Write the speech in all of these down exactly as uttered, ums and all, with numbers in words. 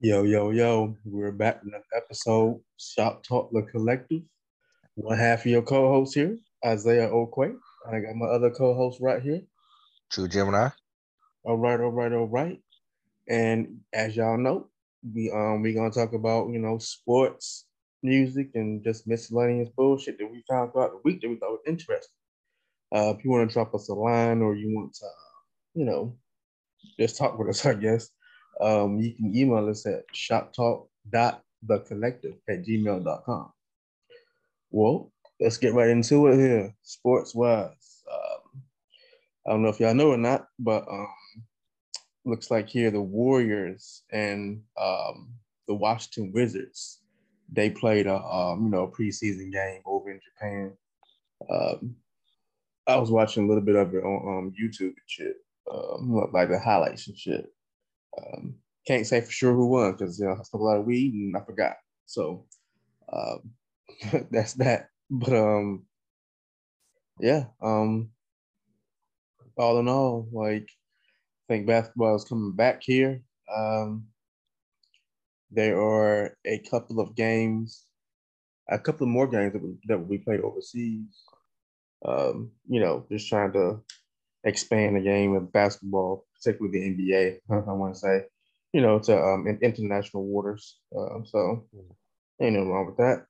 Yo, yo, yo, we're back with another episode, Shop Talk The Collective. One half of your co-host here, Isaiah Okway. I got my other co-host right here. True Gemini. All right, all right, all right. And as y'all know, we um we're gonna talk about, you know, sports, music, and just miscellaneous bullshit that we found throughout the week that we thought was interesting. Uh, if you want to drop us a line or you want to, uh, you know, just talk with us, I guess, um, you can email us at shop talk dot the collective at gmail dot com. Well, let's get right into it here, sports-wise. Um, I don't know if y'all know or not, but um, looks like here the Warriors and um, the Washington Wizards, they played a um, you know a preseason game over in Japan. Um, I was watching a little bit of it on um, YouTube and shit, um, like the highlights and shit. Um, can't say for sure who won because you know I smoked a lot of weed and I forgot. So um, that's that. But um, yeah. Um, all in all, like I think basketball is coming back here. Um, There are a couple of games, a couple of more games that we, that we played overseas. Um, you know, just trying to expand the game of basketball, particularly the N B A, I want to say, you know, to um, in international waters. Um, so ain't nothing wrong with that.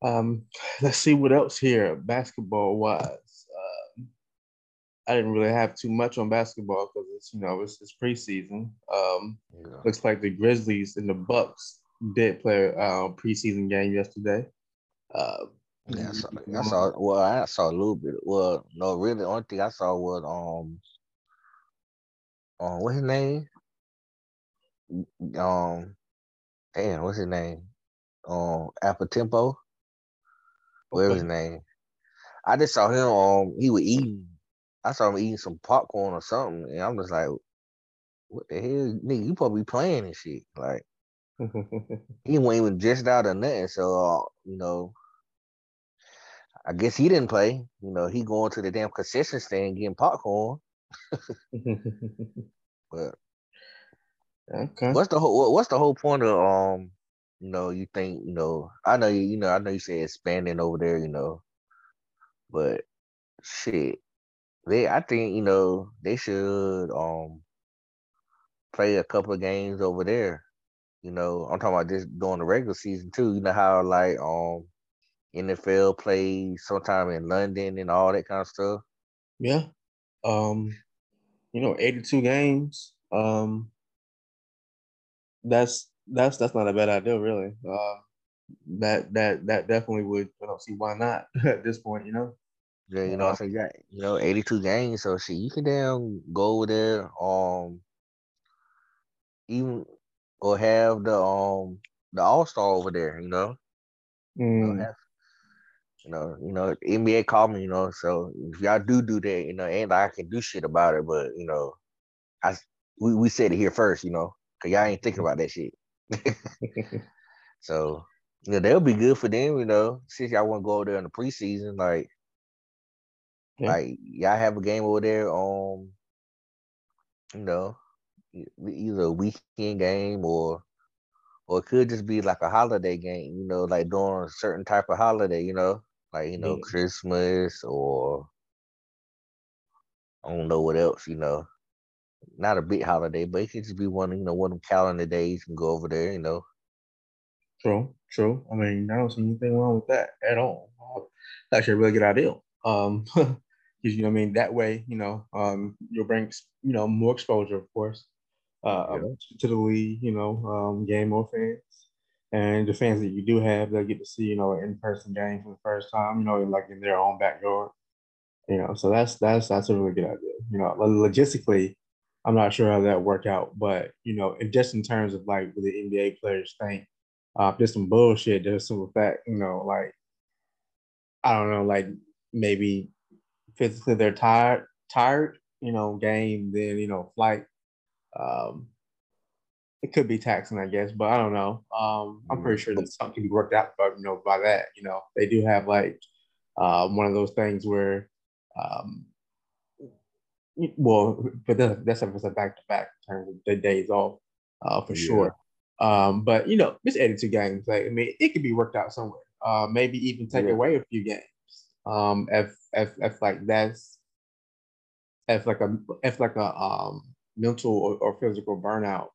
Um, let's see what else here, basketball-wise. Um, I didn't really have too much on basketball because it's, you know, it's, it's preseason. Um, yeah. Looks like the Grizzlies and the Bucks did play a uh, preseason game yesterday. Uh, yeah, I saw, I saw. Well, I saw a little bit. Well, no, really, the only thing I saw was um, uh, what's his name? Um, damn, what's his name? Um, Apatempo. What's his name? I just saw him. Um, he was eating. I saw him eating some popcorn or something, and I'm just like, what the hell? Nigga, you probably playing and shit. Like, he wasn't even dressed out or nothing. So, uh, you know, I guess he didn't play. You know, he going to the damn concession stand getting popcorn. But okay. What's the whole what's the whole point of um, you know, you think, you know, I know you, you know, I know you said expanding over there, you know, but shit. They, I think, you know, they should um play a couple of games over there. You know, I'm talking about just during the regular season too. You know how like um N F L plays sometime in London and all that kind of stuff. Yeah, um, you know, eighty-two games. Um, that's that's that's not a bad idea, really. Uh, that that that definitely would. I don't see why not at this point, you know. Yeah, you know, I said, yeah, you know, eighty-two games, so shit, you can damn go over there, um, even or have the um the All Star over there, you know, mm. you know, you know, N B A called me, you know, so if y'all do do that, you know, ain't like I can do shit about it, but you know, I we, we said it here first, you know, cause y'all ain't thinking about that shit, so you know that'll be good for them, you know, since y'all want to go over there in the preseason, like. Yeah. Like y'all have a game over there on, um, you know, either a weekend game or, or it could just be like a holiday game. You know, like during a certain type of holiday. You know, like you know yeah. Christmas or I don't know what else. You know, not a big holiday, but it could just be one. You know, one of them calendar days. You can go over there. You know. True, true. I mean, I don't see anything wrong with that at all. That's actually a really good idea. Um. Because, you know what I mean? That way, you know, um, you'll bring, you know, more exposure, of course, uh, yeah. to the league, you know, um, gain more fans. And the fans that you do have, they'll get to see, you know, an in-person game for the first time, you know, like in their own backyard. You know, so that's that's that's a really good idea. You know, logistically, I'm not sure how that worked out, but, you know, just in terms of, like, what the N B A players think, uh, there's some bullshit, there's some fact, you know, like, I don't know, like, maybe physically they're tired, tired, you know, game, then, you know, flight, um, It could be taxing, I guess, but I don't know. Um, I'm pretty sure that something can be worked out by, you know, by that. You know, they do have like uh, one of those things where, um, well, but that's, that's if it's a back-to-back in terms of the days off, uh, for yeah. sure. Um, but you know, it's eighty-two games. Like, I mean, it could be worked out somewhere. Uh, maybe even take yeah. away a few games. Um, if if if like that's if like a if like a um mental or, or physical burnout.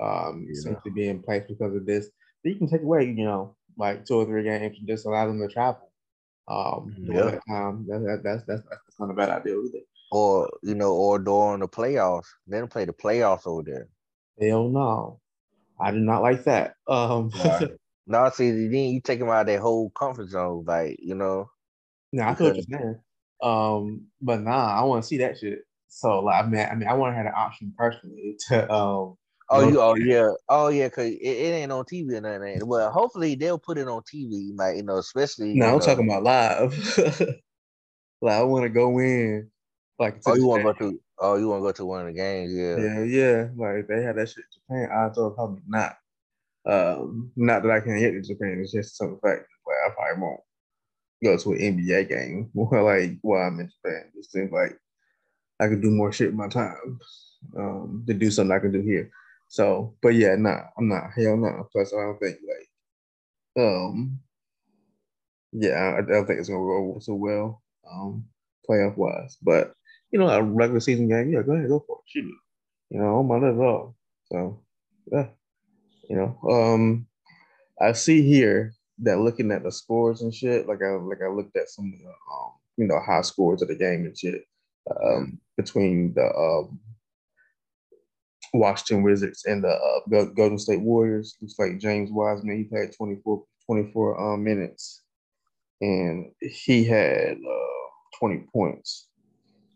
Um, yeah. seems to be in place because of this. But you can take away, you know, like two or three games and just allow them to travel. Um, yeah. um that, that, that's that's that's not a bad idea either. Or you know, or during the playoffs, let them play the playoffs over there. Hell no, I do not like that. Um, right. No, see, then you take them out of their whole comfort zone, like you know. No, I feel what you're saying. Um, but nah, I want to see that shit. So like, I mean, I mean, I want to have an option personally to um. Oh, you, oh yeah, oh yeah, cause it, it ain't on T V or nothing. Well, hopefully they'll put it on T V, like you know, especially. No, I'm know. talking about live. Like I want to go in, like. Oh, you want to go to? Oh, you want to go to one of the games? Yeah, yeah, yeah. Like they had that shit in Japan. I thought probably not. Um, not that I can't hit in Japan. It's just some fact. Like I probably won't go to an N B A game. More like while I'm in Japan, it seems like I could do more shit in my time. Um, to do something I can do here. So, but yeah, nah, I'm not. Hell no. Plus, I don't think like, um, yeah, I, I don't think it's gonna go so well, um, playoff wise. But you know, a regular season game, yeah, go ahead, go for it. Shoot it. You know, on my left off. So, yeah, you know, um, I see here that looking at the scores and shit, like I like I looked at some of the um, you know, high scores of the game and shit, um, between the um. Washington Wizards and the uh, Golden State Warriors. Looks like James Wiseman, he played twenty-four, twenty-four um, minutes, and he had uh, twenty points.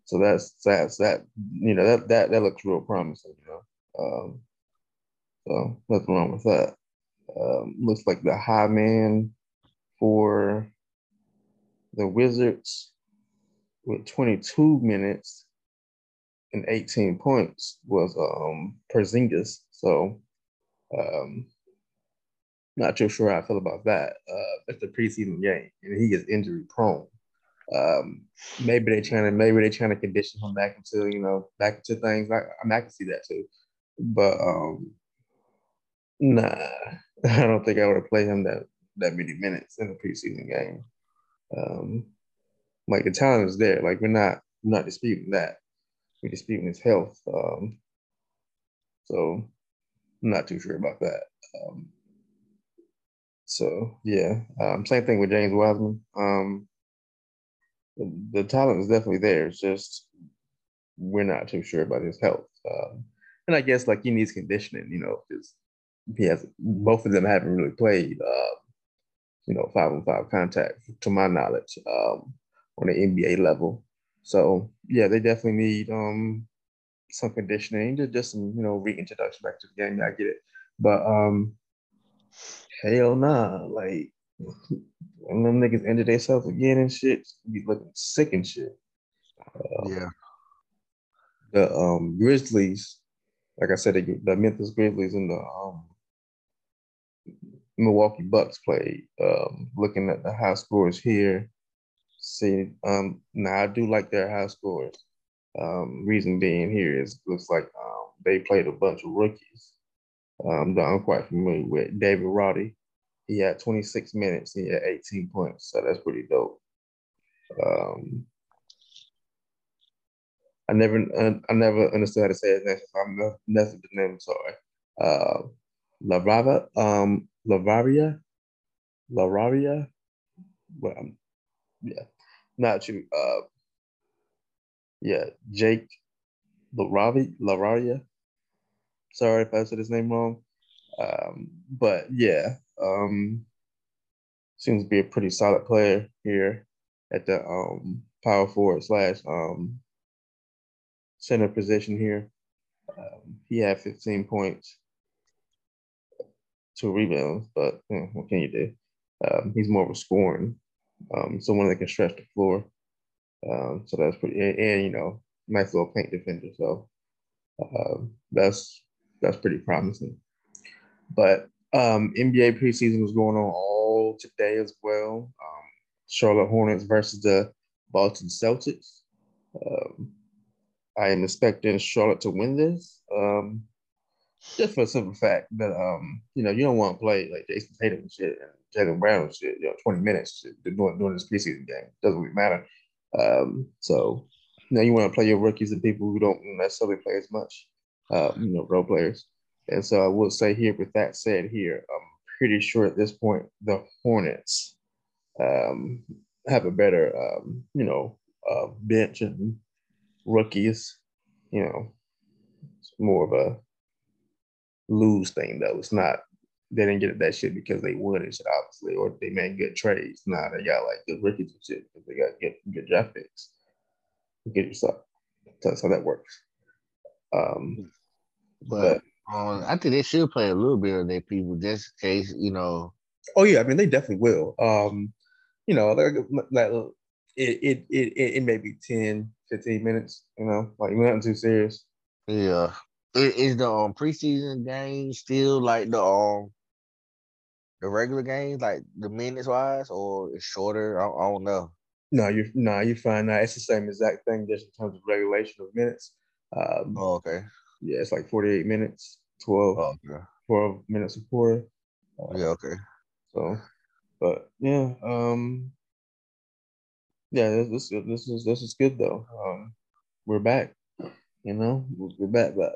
So that's that's that. You know that that that looks real promising. You know, um, so nothing wrong with that. Um, looks like the high man for the Wizards with twenty-two minutes. And eighteen points was um, Porzingis. So, um, not too sure how I feel about that. Uh, it's a preseason game, and he is injury prone. Um, maybe they're trying to maybe they're trying to condition him back into you know back into things. I, I mean, I can see that too, but um, nah, I don't think I would have played him that that many minutes in a preseason game. Um, like the talent is there. Like we're not we're not disputing that. We're disputing his health, um, so I'm not too sure about that. Um, so yeah, um, same thing with James Wiseman. Um, the, the talent is definitely there. It's just we're not too sure about his health, um, and I guess like he needs conditioning, you know, because he has both of them haven't really played, uh, you know, five on five contact to my knowledge, um, on the N B A level. So yeah, they definitely need um some conditioning, just, just some you know reintroduction back to the game. Yeah, I get it, but um, hell nah, like when them niggas injured themselves again and shit, be looking sick and shit. Uh, yeah. The um Grizzlies, like I said, the, the Memphis Grizzlies and the um Milwaukee Bucks played. Um, looking at the high scores here. See, um, now I do like their high scores. Um, reason being here is looks like um, they played a bunch of rookies um, that I'm quite familiar with. David Roddy, he had twenty-six minutes, he had eighteen points, so that's pretty dope. Um, I never, I never understood how to say his name. So I'm messing up the name. Sorry, uh, Laravia, um, Laravia, Laravia. Well, I'm, yeah. Not you. Uh, yeah, Jake Laravia. Laravia. Sorry if I said his name wrong. Um, but yeah, um, seems to be a pretty solid player here at the um, power forward slash um, center position here. Um, he had fifteen points, two rebounds, but you know, what can you do? Um, he's more of a scoring. Um, someone that can stretch the floor, um, so that's pretty. And, and you know, nice little paint defender. So uh, that's that's pretty promising. But um, N B A preseason was going on all today as well. Um, Charlotte Hornets versus the Boston Celtics. Um, I am expecting Charlotte to win this. Um, just for the simple fact that, um, you know, you don't want to play like Jason Tatum and shit and Jalen Brown and shit, you know, twenty minutes during, during this preseason game. Doesn't really matter. Um, so, you know, you want to play your rookies and people who don't necessarily play as much, uh, you know, role players. And so I will say here, with that said here, I'm pretty sure at this point the Hornets um, have a better, um, you know, uh, bench and rookies. You know, it's more of a lose thing, though. It's not, they didn't get that shit because they won and shit, obviously, or they made good trades. Nah, they got like good rookies and shit because they got good, good draft picks. Get yourself. That's how that works. Um, but, but um, I think they should play a little bit of their people just in case, you know. Oh, yeah. I mean, they definitely will. Um, you know, like it, it, it, it may be ten, fifteen minutes, you know, like nothing too serious. Yeah. It, is the um, preseason game still like the um, the regular games, like the minutes wise, or it's shorter? I, I don't know. No, you're no, you're fine. No, it's the same exact thing, just in terms of regulation of minutes. Um, oh, okay. Yeah, it's like forty-eight minutes, twelve, oh, okay. twelve minutes a quarter. Uh, yeah, okay. So, but yeah, um, yeah, this this, this is this is good though. Um, we're back, you know, we're back, back.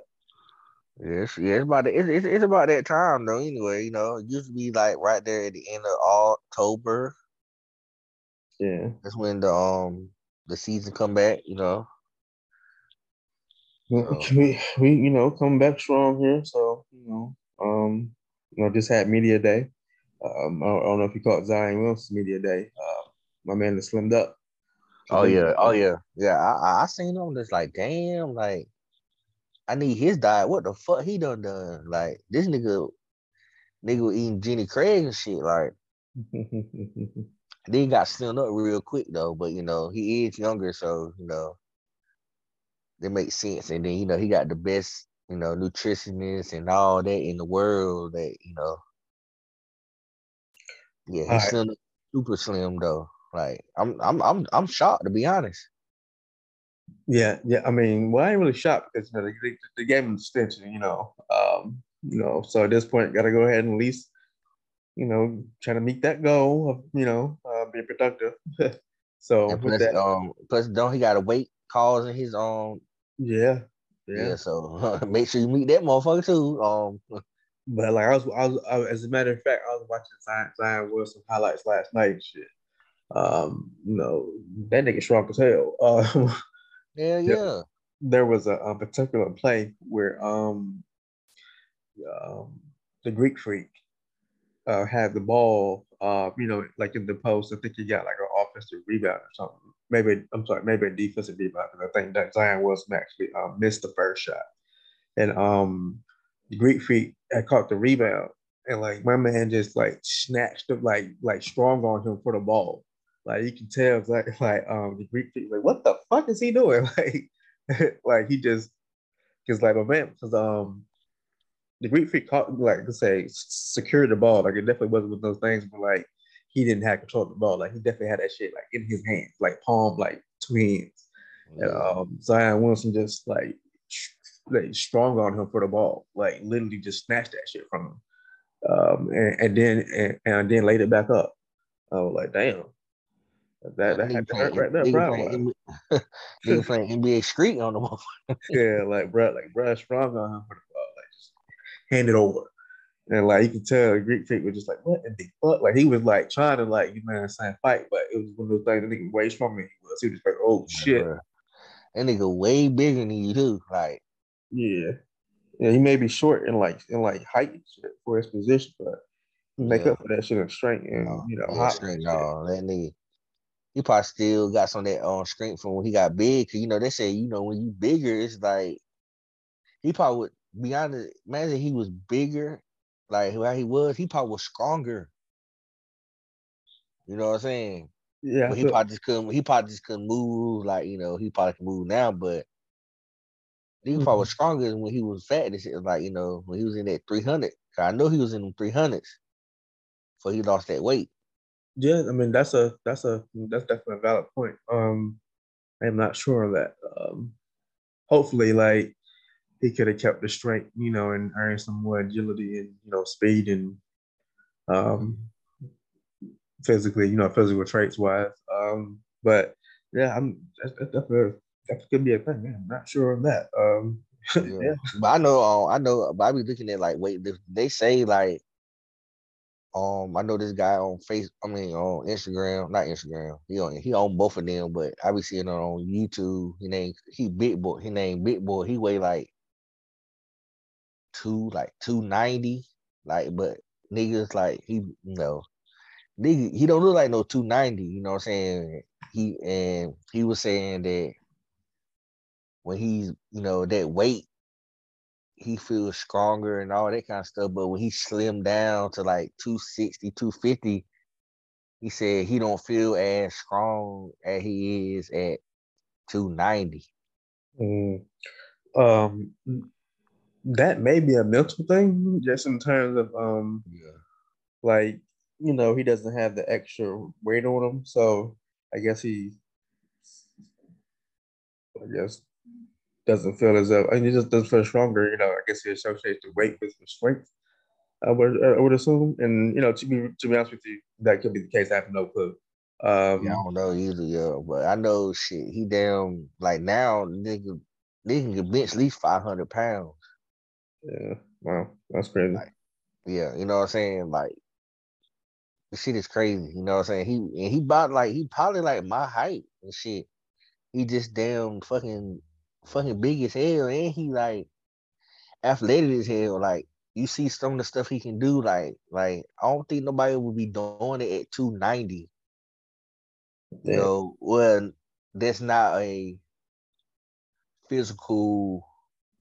Yes, yeah, it's about the, it's, it's about that time though. Anyway, you know, it used to be like right there at the end of October. Yeah, that's when the um the season come back, you know. So. We we you know come back strong here, so you know um you know just had media day. Um, I don't, I don't know if you caught Zion Wilson media day. Uh, my man is slimmed up. Oh yeah, oh yeah, yeah. I I seen him just like damn, like I need his diet. What the fuck he done done? Like this nigga nigga eating Jenny Craig and shit like. Then he got slimmed up real quick though, but you know he is younger, so you know that makes sense. And then you know he got the best, you know, nutritionist and all that in the world. That you know, yeah, he's right. Slim, super slim though. Like I'm, I'm, I'm, I'm shocked to be honest. Yeah, yeah. I mean, well, I ain't really shocked because you know they, they gave him the extension. You know, um, you know. So at this point, gotta go ahead and at least. You know, trying to meet that goal of, you know, uh, being productive. So and plus, that, um, plus don't he gotta wait calls in his own? Yeah, yeah. yeah so make sure you meet that motherfucker too. Um, but like I was, I was, I, as a matter of fact, I was watching Zion, Zion Wilson highlights last night and shit. Um, you know, that nigga shrunk as hell. Um, yeah, yeah. There, there was a, a particular play where um, um, the Greek freak. Uh, had the ball, uh, you know, like in the post. I think he got like an offensive rebound or something. Maybe I'm sorry, maybe a defensive rebound. Because I think that Zion Wilson actually uh, missed the first shot, and um, the Greek freak had caught the rebound, and like my man just like snatched up, like like strong on him for the ball. Like you can tell, like like um, the Greek freak like what the fuck is he doing? Like like he just because like my man because um. The Greek freak caught, like, to say, secured the ball. Like, it definitely wasn't one of those things, but, like, he didn't have control of the ball. Like, he definitely had that shit, like, in his hands, like, palm, like, twins. Mm-hmm. And um, Zion Wilson just, like, like, strong on him for the ball. Like, literally just snatched that shit from him. Um, and, and then and, and then laid it back up. I was like, damn. That, that had to hurt right there, bro. They were playing N B A Street on the ball. Yeah, like, bro, like, bro, strong on him for the ball. Hand it over. And like you can tell the Greek freak was just like, what in the fuck? Like he was like trying to like, you know, sign fight, but it was one of those things that nigga way stronger than he was. He was like, oh shit. That nigga way bigger than you too. Like yeah. Yeah, he may be short in like in like height and shit for his position, but make yeah. up for that shit in strength and oh, you know yeah, strength, y'all. That nigga. He probably still got some of that on um, strength from when he got big. Cause you know, they say, you know, when you bigger, it's like he probably would be honest, imagine he was bigger, like how he was, he probably was stronger. You know what I'm saying? Yeah. But he probably just couldn't he probably just couldn't move, like, you know, he probably can move now, but Nigga probably was stronger than when he was fat and shit. Like, you know, when he was in that three hundred. I know he was in them three hundreds. So he lost that weight. Yeah, I mean, that's a that's a that's definitely a valid point. Um, I'm not sure of that. Um, hopefully, like, he could have kept the strength, you know, and earned some more agility and, you know, speed and um, physically, you know, physical traits wise. Um, but yeah, I'm that definitely that could be a thing. Man, I'm not sure of that. Um, yeah. Yeah. But I know, uh, I know. But I be looking at like weight. They say like, um, I know this guy on Facebook. I mean, on Instagram, not Instagram. He on he on both of them, but I be seeing it on YouTube. He name he big boy. He named Big Boy. He weigh like two, like two ninety. Like, but niggas like he, you know, nigga, he don't look like no two ninety. You know what I'm saying? He and he was saying that. When he's, you know, that weight, he feels stronger and all that kind of stuff. But when he slimmed down to like two sixty, two fifty, he said he don't feel as strong as he is at two ninety. Mm. Um, that may be a mental thing, just in terms of, um, yeah. like, you know, he doesn't have the extra weight on him. So I guess he, I guess, doesn't feel as though, I mean, he just doesn't feel stronger, you know. I guess he associates the weight with the strength, I would, I would assume. And, you know, to be to be honest with you, that could be the case. I have no clue. Um, yeah, I don't know either, yo. But I know, shit, he damn, like now, nigga, nigga can bench at least five hundred pounds. Yeah, wow, that's crazy. Like, yeah, you know what I'm saying? Like, this shit is crazy, you know what I'm saying? He And he bought, like, he probably, like, my height and shit. He just damn fucking... fucking big as hell, and he like athletic as hell. Like, you see some of the stuff he can do. Like, like I don't think nobody would be doing it at two ninety. Yeah. You know, well, that's not a physical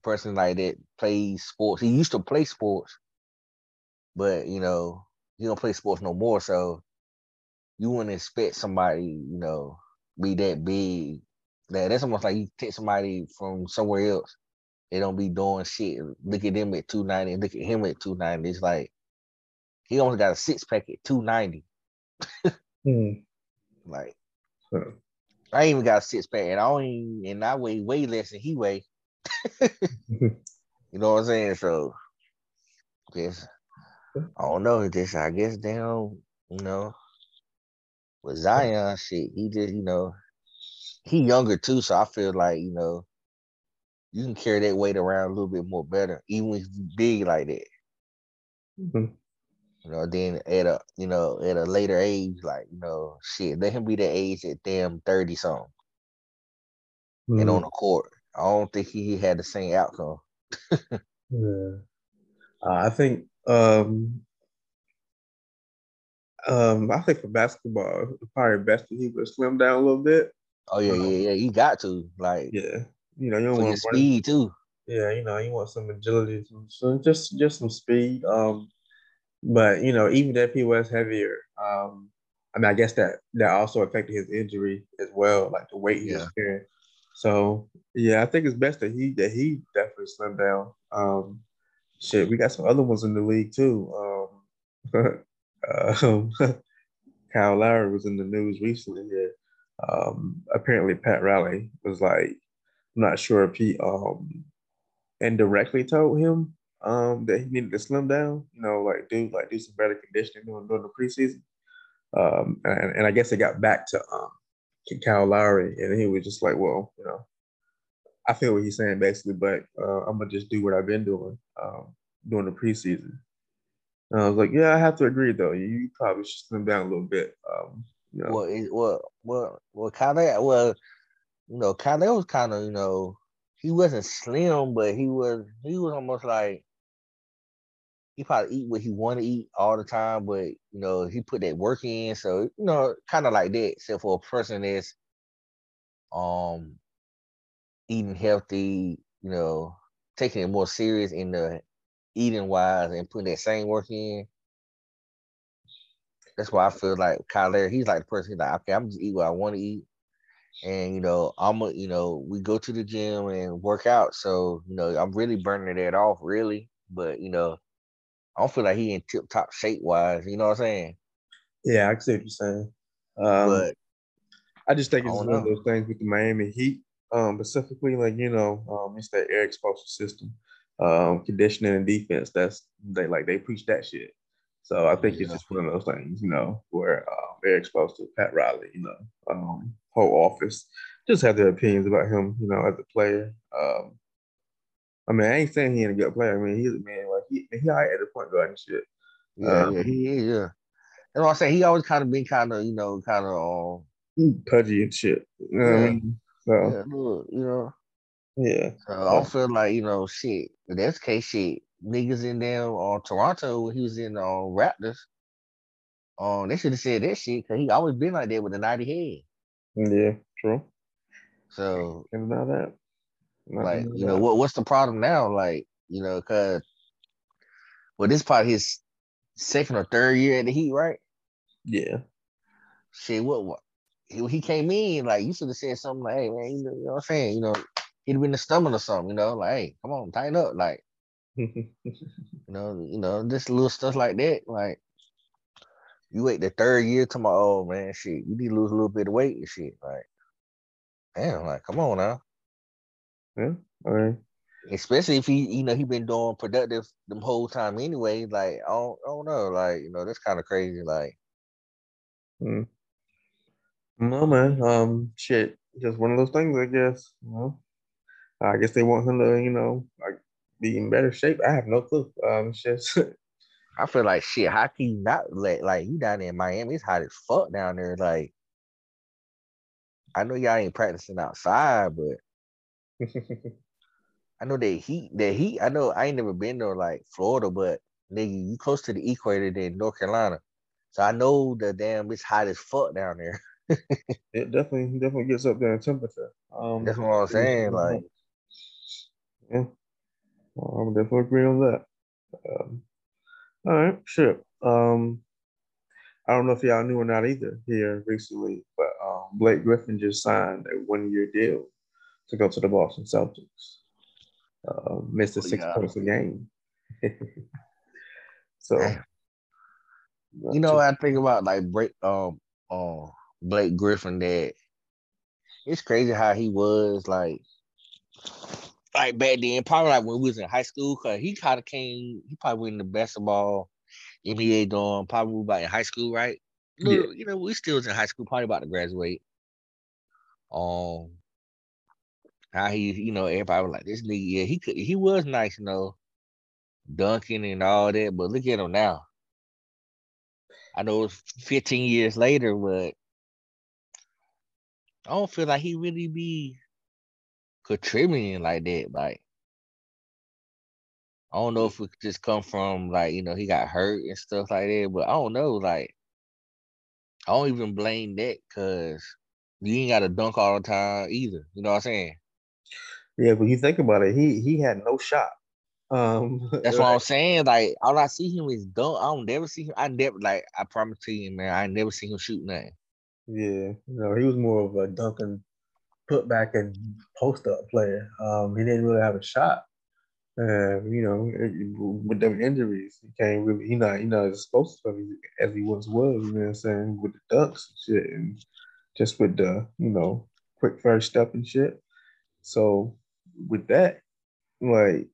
person like that plays sports. He used to play sports, but you know, he don't play sports no more. So you wouldn't expect somebody, you know, be that big. That that's almost like you take somebody from somewhere else. They don't be doing shit. Look at them at two ninety and look at him at two ninety. It's like he almost got a six pack at two ninety. mm. Like huh. I ain't even got a six pack and I don't and I weigh way less than he weigh. You know what I'm saying? So I guess I don't know this. I guess down, you know, with Zion shit, he just, you know. He younger too, so I feel like, you know, you can carry that weight around a little bit more better, even if you big like that. Mm-hmm. You know, then at a you know at a later age, like, you know, shit, let him be that age at damn thirty something, mm-hmm. and on the court, I don't think he had the same outcome. yeah, uh, I think um, um, I think for basketball, it's probably best that he would slim down a little bit. Oh yeah, um, yeah, yeah. You got to like, yeah, you know, you don't want speed too. Yeah, you know, you want some agility, some, some just just some speed. Um, but you know, even if he was heavier, um, I mean, I guess that that also affected his injury as well, like the weight he was carrying. So yeah, I think it's best that he that he definitely slimmed down. Um, shit, we got some other ones in the league too. Um, um Kyle Lowry was in the news recently. Yeah. Um, apparently Pat Riley was like, I'm not sure if he um indirectly told him um that he needed to slim down, you know, like do like do some better conditioning during, during the preseason. Um, and, and I guess it got back to um to Kyle Lowry, and he was just like, well, you know, I feel what he's saying basically, but uh, I'm gonna just do what I've been doing um during the preseason. And I was like, yeah, I have to agree though, you probably should slim down a little bit. Um, Yeah. Well, it, well, well, well, kind of, well, you know, kind of was kind of, you know, he wasn't slim, but he was, he was almost like he probably eat what he want to eat all the time, but you know, he put that work in, so you know, kind of like that. Except for a person that's, um, eating healthy, you know, taking it more serious in the eating wise and putting that same work in. That's why I feel like Kyle Lowry, he's like the person, he's like, okay, I'm just eat what I want to eat. And, you know, I'm, a, you know, we go to the gym and work out. So, you know, I'm really burning that off, really. But, you know, I don't feel like he in tip-top shape-wise. You know what I'm saying? Yeah, I see what you're saying. Um, but I just think it's one know. of those things with the Miami Heat, um, specifically, like, you know, um, it's that Eric Spoelstra system, um, conditioning and defense. That's they like they preach that shit. So I think yeah. it's just one of those things, you know, where um, Eric Spoelstra, Pat Riley, you know, um, whole office just have their opinions about him, you know, as a player. Um, I mean, I ain't saying he ain't a good player. I mean, he's a man like he he all right at the point guard and shit. Yeah, um, yeah, he is. Yeah. And I say he always kind of been kind of, you know, kind of um, pudgy and shit. You know yeah. what I mean? So yeah, look, you know. Yeah. So I don't feel like, you know, shit. In this case, shit, niggas in there on uh, Toronto when he was in the uh, Raptors, um, they should have said that shit because he always been like that with a ninety head. Yeah, true. So and about that. Not like, you know, what what's the problem now? Like, you know, cause well, this probably his second or third year at the Heat, right? Yeah. Shit, what, what he came in, like, you should have said something like, hey, man, you know, you know what I'm saying? You know, he'd have been in the stomach or something, you know, like, hey, come on, tighten up, like, you know, you know, just little stuff like that. Like, you wait the third year to my, oh, man, shit, you need to lose a little bit of weight and shit, like, damn, like, come on now. Yeah, all right. Especially if he, you know, he been doing productive the whole time anyway. Like, I don't, I don't know. Like, you know, that's kind of crazy. Like, hmm. no man. Um, shit, just one of those things, I guess. You know, I guess they want him to, you know, like be in better shape. I have no clue. Um, shit. I feel like shit. How can you not let like you down in Miami? It's hot as fuck down there. Like, I know y'all ain't practicing outside, but. I know that heat, that heat, I know I ain't never been to like Florida, but nigga, you close to the equator than North Carolina. So I know the damn, it's hot as fuck down there. It definitely, definitely gets up there in temperature. Um, That's what I'm saying. Like, yeah, well, I would definitely agree on that. Um, all right, sure. Um, I don't know if y'all knew or not either here recently, but um, Blake Griffin just signed a one-year deal to go to the Boston Celtics. Uh, missed oh, six yeah. points a game. So, you know, I think about like break, um, um, Blake Griffin. That it's crazy how he was like, like back then, probably like when we was in high school, because he kind of came. He probably went in the basketball N B A dorm. Probably about in high school, right? Little, yeah. You know, we still was in high school, probably about to graduate. Um. How he, you know, everybody was like, this nigga, yeah, he could, he was nice, you know, dunking and all that, but look at him now. I know it's fifteen years later, but I don't feel like he really be contributing like that. Like, I don't know if it just come from, like, you know, he got hurt and stuff like that, but I don't know, like, I don't even blame that because you ain't got to dunk all the time either. You know what I'm saying? Yeah, but you think about it, he he had no shot. Um, That's right. What I'm saying. Like, all I see him is dunk. I don't never see him. I never, like, I promise to you, man, I never see him shoot nothing. Yeah, you know, he was more of a dunking, put back and post up player. Um, he didn't really have a shot. Uh, you know, with them injuries, he can't really, he not, you know, as explosive as he once was. You know what I'm saying? With the dunks and shit, and just with the, you know, quick first step and shit. So with that, like,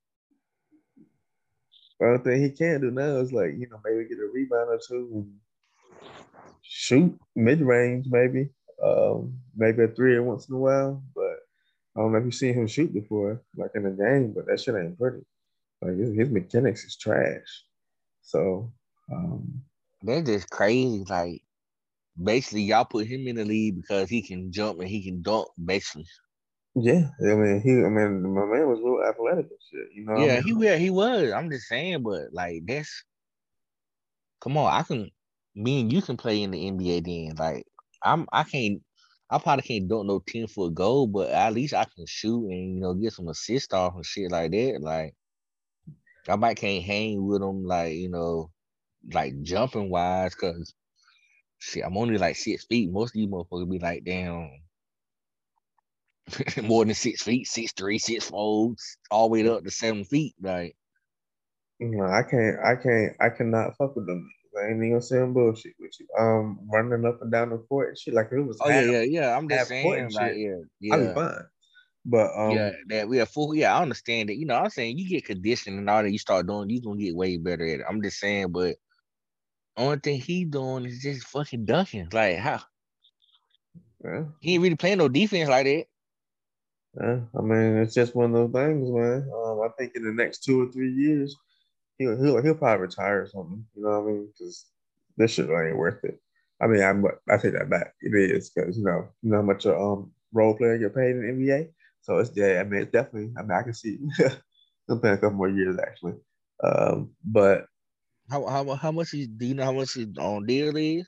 the only thing he can do now is, like, you know, maybe get a rebound or two and shoot mid-range maybe. Um, maybe a three once in a while. But I don't know if you've seen him shoot before, like in the game, but that shit ain't pretty. Like, his, his mechanics is trash. So. Um, They're just crazy, like. Basically, y'all put him in the lead because he can jump and he can dunk, basically. Yeah, I mean, he, I mean, my man was real athletic and shit, you know? Yeah, I mean? he, he was. I'm just saying, but, like, that's... Come on, I can... Me and you can play in the N B A then. Like, I'm, I can't... I probably can't dunk no ten-foot goal, but at least I can shoot and, you know, get some assists off and shit like that. Like, I might can't hang with him, like, you know, like, jumping-wise, because... Shit, I'm only like six feet. Most of you motherfuckers be like, damn, more than six feet, six three, six four, all the way up to seven feet. Like, no, I can't, I can't, I cannot fuck with them. I ain't even gonna say I'm bullshit with you. Um, running up and down the court and shit like it was. Oh half, yeah, yeah, yeah. I'm just saying, like, yeah, yeah. I'll be fine. But um, yeah, that we are full. Yeah, I understand that. You know, I'm saying you get conditioned and all that. You start doing, you gonna get way better at it. I'm just saying, but only thing he doing is just fucking dunking. Like how? Yeah. He ain't really playing no defense like that. Yeah, I mean, it's just one of those things, man. Um, I think in the next two or three years, he'll he'll, he'll probably retire or something. You know what I mean? Because this shit ain't worth it. I mean, I'm I take that back. It is because you know you know how much a um role player get paid in the N B A. So it's yeah, I mean, it's definitely. I mean, I can see him playing a couple more years actually. Um, but how how how much is, do you know how much his on deal is?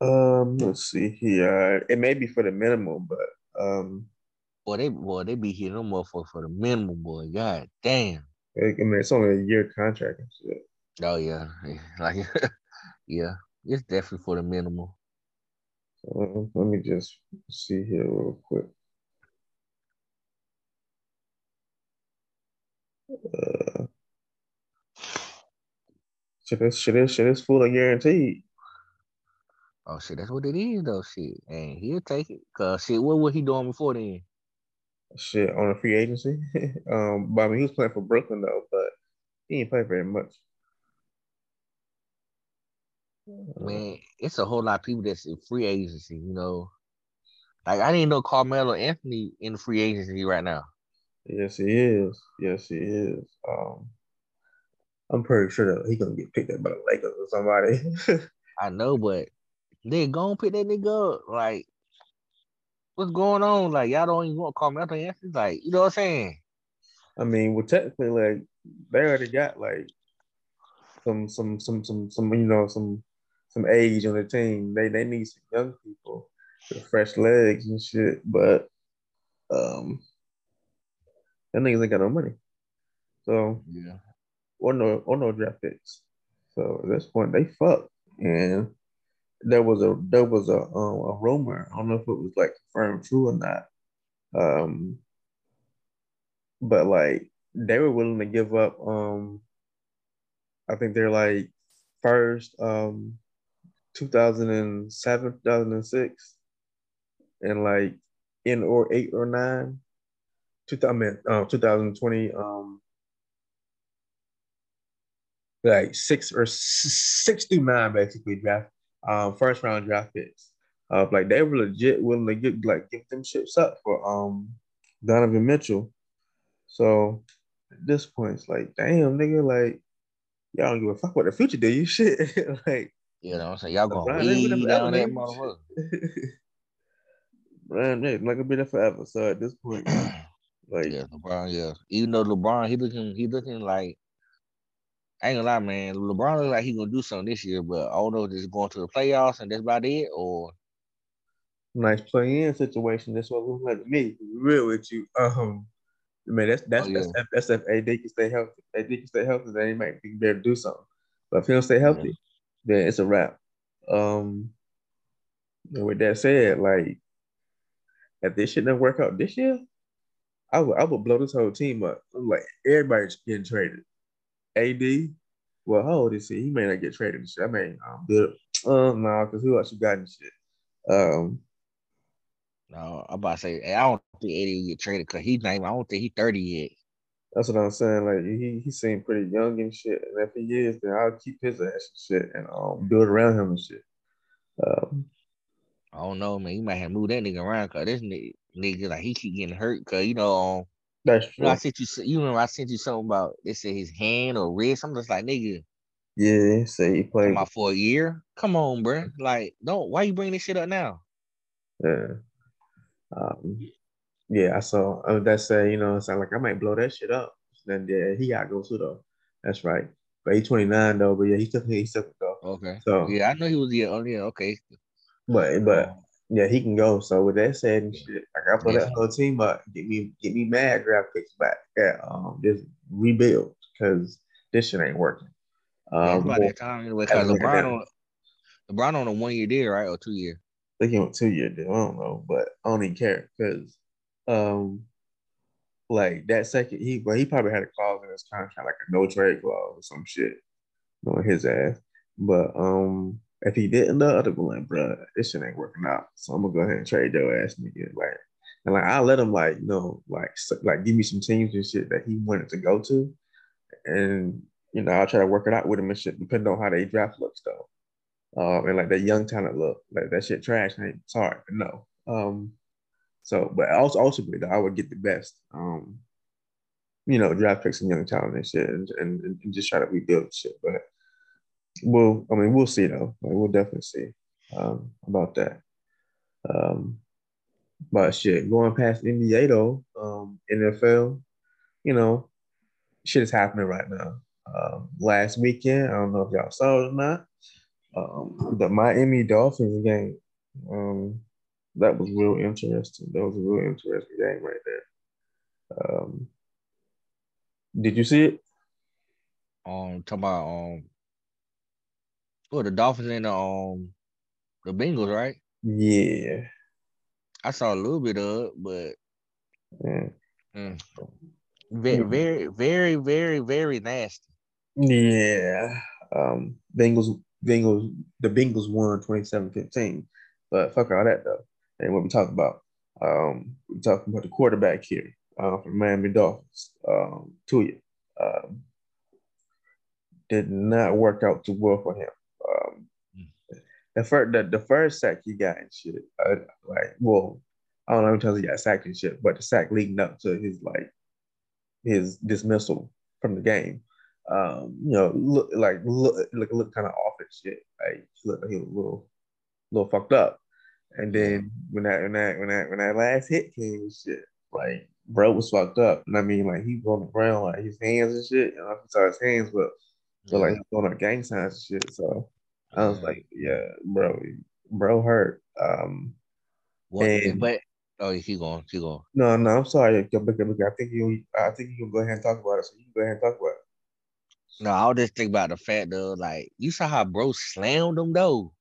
Um, let's see here. It may be for the minimum, but um, boy, they boy they be hitting them up for, for the minimum, boy. God damn. I mean, it's only a year contract and shit. Oh yeah, like yeah, it's definitely for the minimum. So, let me just see here real quick. Uh, shit, this shit is shit is fully guaranteed. Oh shit, that's what it is though. Shit, and he'll take it. Cause shit, what was he doing before then? Shit on a free agency. um, but I mean, he was playing for Brooklyn though, but he didn't play very much. Man, it's a whole lot of people that's in free agency. You know, like I didn't know Carmelo Anthony in free agency right now. Yes, he is. Yes, he is. Um, I'm pretty sure that he's gonna get picked up by the Lakers or somebody. I know, but they gonna pick that nigga up. Like, what's going on? Like, y'all don't even want to call me out the answers. Like, you know what I'm saying? I mean, well, technically, like, they already got like some, some, some, some, some, you know, some, some age on the team. They, they need some young people, with fresh legs and shit. But, um. Them niggas ain't got no money. So, yeah. Or no, or no draft picks. So, at this point, they fucked. And there was a there was a, um, a rumor. I don't know if it was, like, confirmed true or not. Um, But, like, they were willing to give up, um, I think they're, like, first, um, two thousand seven, two thousand six, and, like, in or eight or nine. two thousand, uh, twenty twenty, um, like six or six through nine, basically draft, um, first round draft picks. Uh, like they were legit willing to give like give them shits up for um Donovan Mitchell. So at this point, it's like, damn nigga, like y'all don't give a fuck about the future, do you? Shit, like you know, what I'm saying y'all gonna lead down that motherfucker. Brian, Nick, like I've been there forever. So at this point. Like, yeah, LeBron, yeah. Even though LeBron, he looking, he looking like, I ain't gonna lie, man. LeBron looks like he gonna do something this year, but I don't know if it's going to the playoffs and that's about it, or nice play-in situation. That's what it looks like to me. Real with you, um, I mean that's that's oh, yeah. that's, that's if A D can stay healthy. A D can stay healthy, then he might be there to do something. But if he don't stay healthy, yeah. then it's a wrap. Um, and with that said, like, if this shit doesn't work out this year. I would I would blow this whole team up. I'm like, everybody's getting traded. A D, well, how old is he? He may not get traded and shit. I mean, I'm good. Um, no, because who else you got and shit? Um, no, I'm about to say, I don't think A D will get traded because he's not even, I don't think he's thirty yet. That's what I'm saying. Like, he, he seemed pretty young and shit. And if he is, then I'll keep his ass and shit and um, build around him and shit. Um, I don't know, man. You might have moved that nigga around because this nigga. Nigga, like he keep getting hurt because you know, um, that's true. You know, I sent you, you remember I sent you something about they said his hand or wrist. I'm just like, nigga, yeah, say he played my for a year. Come on, bro. Like, don't why you bring this shit up now? Yeah, um, yeah, I saw uh, that say, you know, it's like I might blow that shit up. Then, yeah, he got to go too, though. That's right, but he's twenty-nine, though. But yeah, he took he took it, though. Okay, so yeah, I know he was, yeah, oh, yeah, okay, but but. Yeah, he can go. So with that said and shit, like I put yeah. that whole team up, get me get me mad draft picks back. Yeah, um, just rebuild because this shit ain't working. Um, yeah, about that time anyway, because LeBron on LeBron on a one year deal, right, or two year? I think he on two year deal. I don't know, but I don't even care because um, like that second, he well, he probably had a clause in his contract, like a no trade clause or some shit on his ass. But um, if he didn't, the other one, like, bro, this shit ain't working out. So I'm gonna go ahead and trade your ass, nigga. Like, and like I let him, like, you know, like like give me some teams and shit that he wanted to go to, and you know I'll try to work it out with him and shit, depending on how they draft looks though. Um, and like that young talent look, like that shit trash. I ain't sorry, but no. Um, so, but also, also, I would get the best, um, you know, draft picks and young talent and shit, and, and, and just try to rebuild shit. But we'll, I mean, we'll see though. Like, we'll definitely see um, about that. Um, but shit, going past N B A though, um, N F L, you know, shit is happening right now. Um, last weekend, I don't know if y'all saw it or not. Um, the Miami Dolphins game, um, that was real interesting. That was a real interesting game right there. Um, did you see it? Um, talking about um, well, the Dolphins and the um, the Bengals, right? Yeah, I saw a little bit of it, but yeah. mm. very, very, very, very, very nasty. Yeah, um, Bengals. Bengals, the Bengals won twenty-seven fifteen, but fuck all that though. And what we talking about? Um, we talking about the quarterback here uh, from Miami Dolphins, um, Tua. Um, did not work out too well for him. Um, mm. the first, the, the first sack he got and shit, uh, like, well, I don't know how many times he got sacked and shit, but the sack leading up to his like his dismissal from the game. Um, you know, look like look look, look kind of off and shit. Like he looked like he was a little, little fucked up. And then when that when that when that when that last hit came and shit, like bro was fucked up. And I mean, like he was on the ground, like his hands and shit. And I saw his hands, but but like he was on our gang signs and shit. So I was like, yeah, bro, bro hurt. Um, what, and, but oh, keep going, keep going. No, no, I'm sorry. I think you, I think you can go ahead and talk about it. So you can go ahead and talk about it. No, I was just think about the fact though, like you saw how bro slammed him though.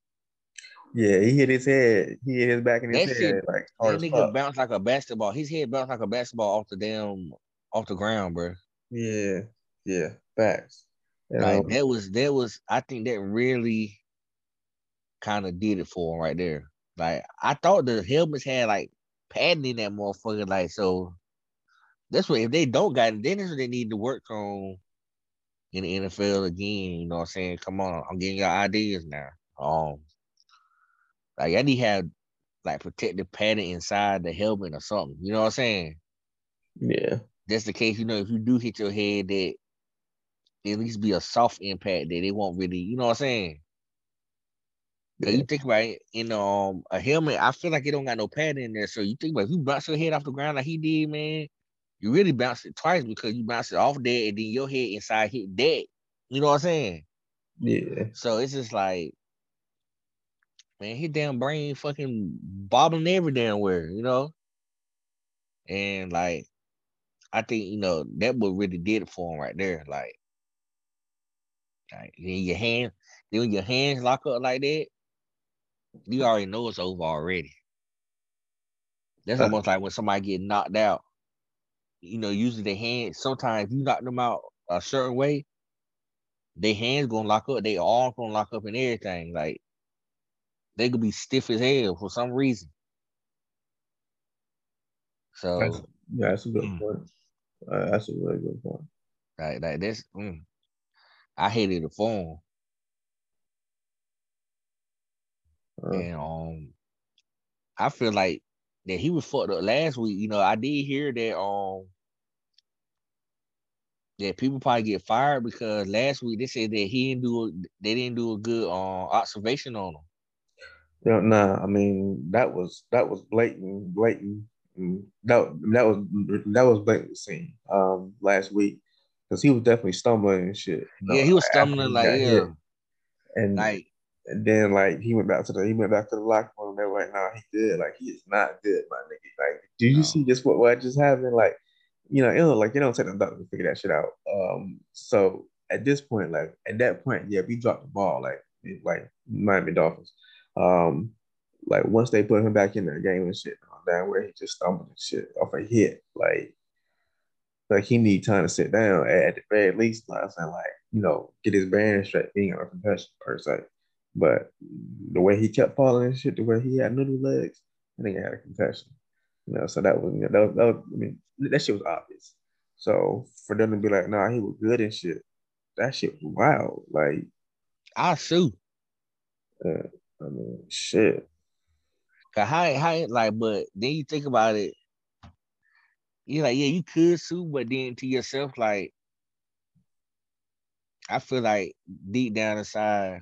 Yeah, he hit his head. He hit his back in his that head. Shit, like hard that nigga fuck. Bounced like a basketball. His head bounced like a basketball off the damn off the ground, bro. Yeah, yeah, facts. You like know? that was that was. I think that really kind of did it for him right there. Like I thought the helmets had like padding in that motherfucker. Like so, that's what if they don't got it, then that's what they need to work on. In the N F L again, you know what I'm saying? Come on, I'm getting your ideas now. Um, like I need to have like protective padding inside the helmet or something. You know what I'm saying? Yeah. That's the case, you know, if you do hit your head, that at least be a soft impact that it won't really, you know what I'm saying? Yeah. You think about it, in um a helmet, I feel like it don't got no padding in there. So you think about if you bounce your head off the ground like he did, man. You really bounced it twice because you bounced it off there and then your head inside hit that. You know what I'm saying? Yeah. So it's just like, man, his damn brain fucking bobbling every damn where, you know? And like, I think, you know, that what really did it for him right there. Like, like then your hand, then when your hands lock up like that, you already know it's over already. That's almost like when somebody get knocked out. You know, usually their hands, sometimes you knock them out a certain way, their hands gonna lock up, they all gonna lock up and everything. Like, they could be stiff as hell for some reason. So, that's, yeah, that's a good mm. point. Uh, that's a really good point. Like, like that's, mm, I hated the phone. Uh, and, um, I feel like, that he was fucked up last week. You know, I did hear that um that people probably get fired because last week they said that he didn't do a, they didn't do a good um observation on him. No, nah, I mean that was that was blatant, blatant. That that was that was blatant seen um last week because he was definitely stumbling and shit. You know, yeah, he was stumbling like yeah, hit. and like. And then, like, he went back to the he went back to the locker room. They were like, "Nah, he did. Like, he is not good, my nigga. Like, do you no. see this? What what just happened? Like, you know, it was like you don't take the doctor to figure that shit out. Um, so at this point, like at that point, yeah, we dropped the ball. Like, like Miami Dolphins. Um, like once they put him back in their game and shit, down where he just stumbled and shit off a hit. Like, like he need time to sit down at the very least. Like, like you know, get his bearings straight, being on a concussion per se. But the way he kept falling and shit, the way he had little legs, I think he had a concussion. You know, so that was, you know, that was, that was, I mean, that shit was obvious. So for them to be like, nah, he was good and shit, that shit was wild. Like, I'll shoot. Uh, I mean, shit. Cause how, how, like, but then you think about it, you're like, yeah, you could sue, but then to yourself, like, I feel like deep down inside,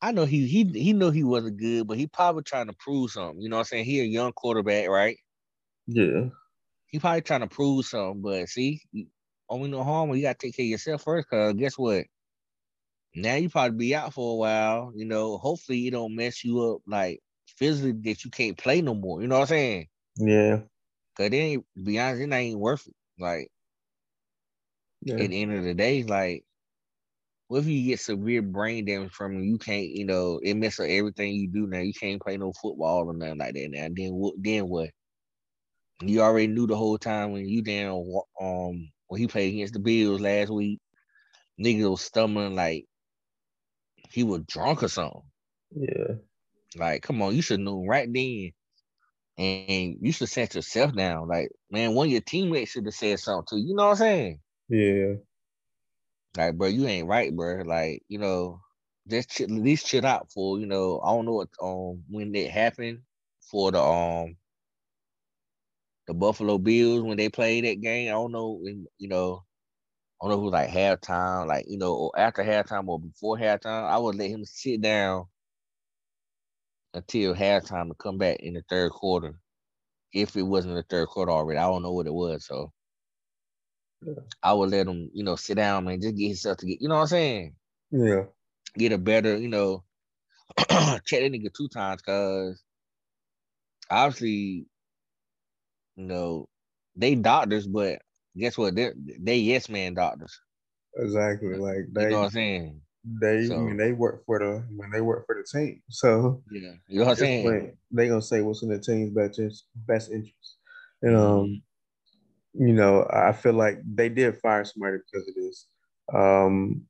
I know he he he know he wasn't good, but he probably trying to prove something. You know what I'm saying? He a young quarterback, right? Yeah. He probably trying to prove something, but see, only no harm when you got to take care of yourself first, because guess what? Now you probably be out for a while. You know, hopefully it don't mess you up, like, physically that you can't play no more. You know what I'm saying? Yeah. Because then, to be honest, it ain't worth it. Like, yeah. At the end of the day, like, what if you get severe brain damage from it? You can't, you know, it messes up everything you do now. You can't play no football or nothing like that now. Then what? Then what? You already knew the whole time when you down, um, when he played against the Bills last week, niggas was stumbling like he was drunk or something. Yeah. Like, come on, you should know right then. And you should set yourself down. Like, man, one of your teammates should have said something to you. You know what I'm saying? Yeah. Like, bro, you ain't right, bro. Like, you know, just chill, at least chill out for, you know, I don't know what, um, when it happened for the um the Buffalo Bills when they played that game. I don't know, when, you know, I don't know who, like, halftime, like, you know, or after halftime or before halftime. I would let him sit down until halftime to come back in the third quarter, if it wasn't the third quarter already. I don't know what it was, so. Yeah. I would let him, you know, sit down, man, just get himself to get, you know what I'm saying? Yeah. Get a better, you know, check that nigga two times, because obviously, you know, they doctors, but guess what? They're, they yes man doctors. Exactly. Like, they, you know what I'm saying? They, so, I mean, they work for the, when they work for the team. So, yeah, you know what I'm saying? They're going to say what's in the team's best, best interest. And, um, mm-hmm. You know, I feel like they did fire somebody because of this. Um,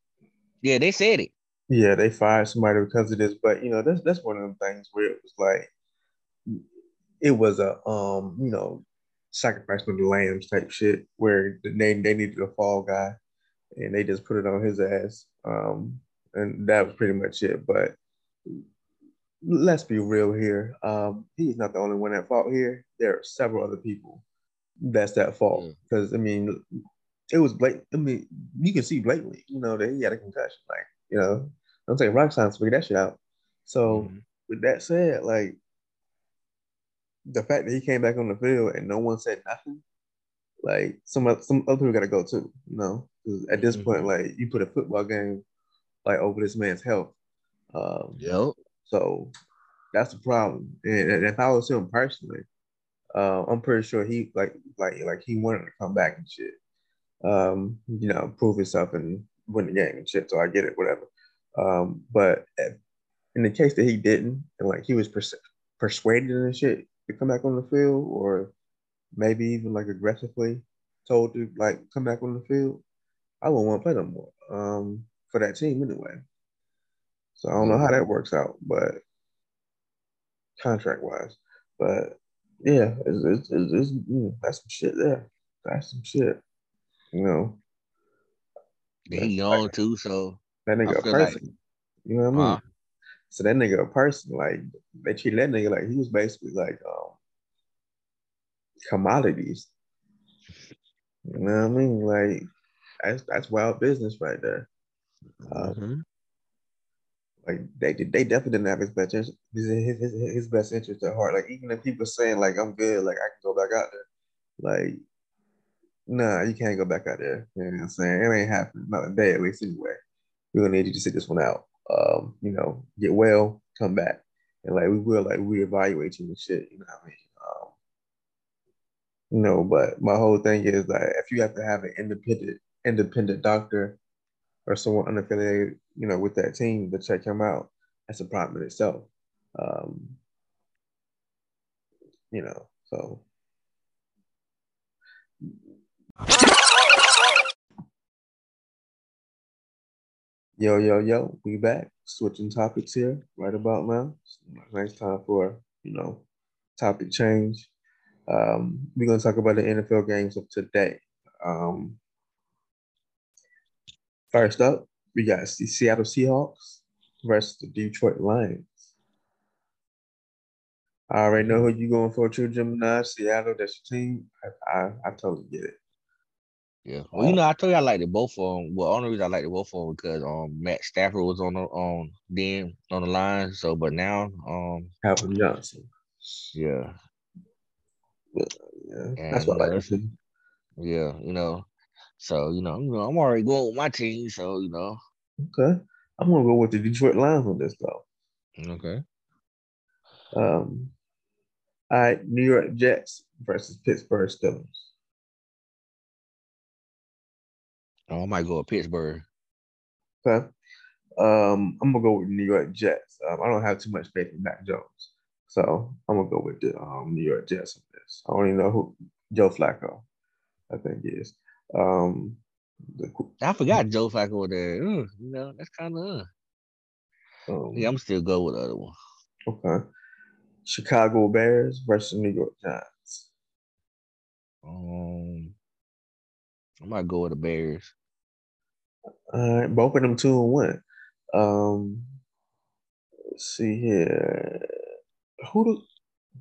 yeah, they said it. Yeah, they fired somebody because of this. But, you know, that's that's one of them things where it was like, it was a, um, you know, sacrifice of the lambs type shit where they, they needed a fall guy and they just put it on his ass. Um, and that was pretty much it. But let's be real here. Um, he's not the only one at fault here. There are several other people that's at fault, because I mean, it was Blake. I mean, you can see blatantly, you know, that he had a concussion. Like, you know, I'm taking rock science to figure that shit out. So, mm-hmm. with that said, like, the fact that he came back on the field and no one said nothing, like, some some other people got to go too, you know. At this mm-hmm. point, like, you put a football game like over this man's health. Um, yep. So that's the problem. And, and if I was him personally, Uh, I'm pretty sure he like like like he wanted to come back and shit, um, you know, prove himself and win the game and shit. So I get it, whatever. Um, but in the case that he didn't, and like he was pers- persuaded and shit to come back on the field, or maybe even like aggressively told to like come back on the field, I wouldn't want to play no more um, for that team anyway. So I don't know how that works out, but contract wise, but. Yeah, it's, it's, it's, it's, yeah, that's some shit there. That's some shit, you know. He young like, too, so that nigga a person. Like, you know what I mean? Uh, so that nigga a person, like they treat that nigga like he was basically like um commodities. You know what I mean? Like that's that's wild business right there. Um, mm-hmm. Like they they definitely didn't have his best interest, his, his, his best interest at heart. Like even if people saying like I'm good, like I can go back out there, like nah, you can't go back out there. You know what I'm saying? It ain't happening, not today at least anyway. We're gonna need you to sit this one out. Um, you know, get well, come back, and like we will like reevaluate you and shit. You know what I mean? Um, you know, but my whole thing is that like, if you have to have an independent independent doctor or someone unaffiliated, you know, with that team to check him out, that's a problem in itself. Um, you know, so. Yo, yo, yo, we back. Switching topics here right about now. Nice time for, you know, topic change. Um, we're going to talk about the N F L games of today. Um, first up, we got the Seattle Seahawks versus the Detroit Lions. I already know who you're going for, True Gemini. Seattle, that's your team. I, I, I totally get it. Yeah. Well, um, you know, I told you I liked it both of them. Well, only reason I liked it both of them because um Matt Stafford was on the on then on the line. So, but now um Calvin Johnson. Yeah. Yeah, yeah. That's what I like. Yeah, you know. So, you know, you know, I'm already going with my team. So, you know. Okay. I'm gonna go with the Detroit Lions on this though. Okay. Um. All right, New York Jets versus Pittsburgh Steelers. Oh, I might go with Pittsburgh. Okay. Um, I'm going to go with New York Jets. Um, I don't have too much faith in Mac Jones. So I'm going to go with the um, New York Jets on this. I don't even know who Joe Flacco, I think, is. Um, the, I forgot Joe Flacco was there. Mm, you know, that's kind of. Uh, um, yeah, I'm still go with the other one. Okay. Chicago Bears versus New York Giants. Um, I might go with the Bears. All right. Both of them two and one. Um, let's see here. Who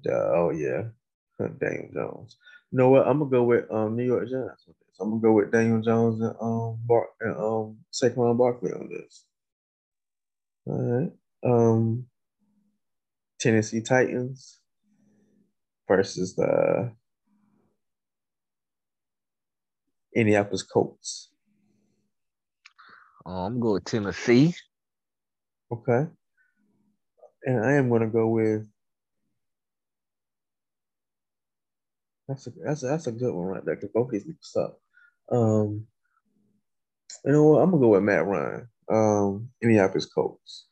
do? Oh, yeah. Daniel Jones. You know what? I'm going to go with um, New York Giants on this. I'm going to go with Daniel Jones and um, Bar- and, um Saquon Barkley on this. All right. Um, Tennessee Titans versus the Indianapolis Colts. Oh, I'm going with Tennessee. Okay. And I am going to go with that's a that's a, that's a good one right there because both these suck. Um, you know what? I'm going to go with Matt Ryan. Um, Indianapolis Colts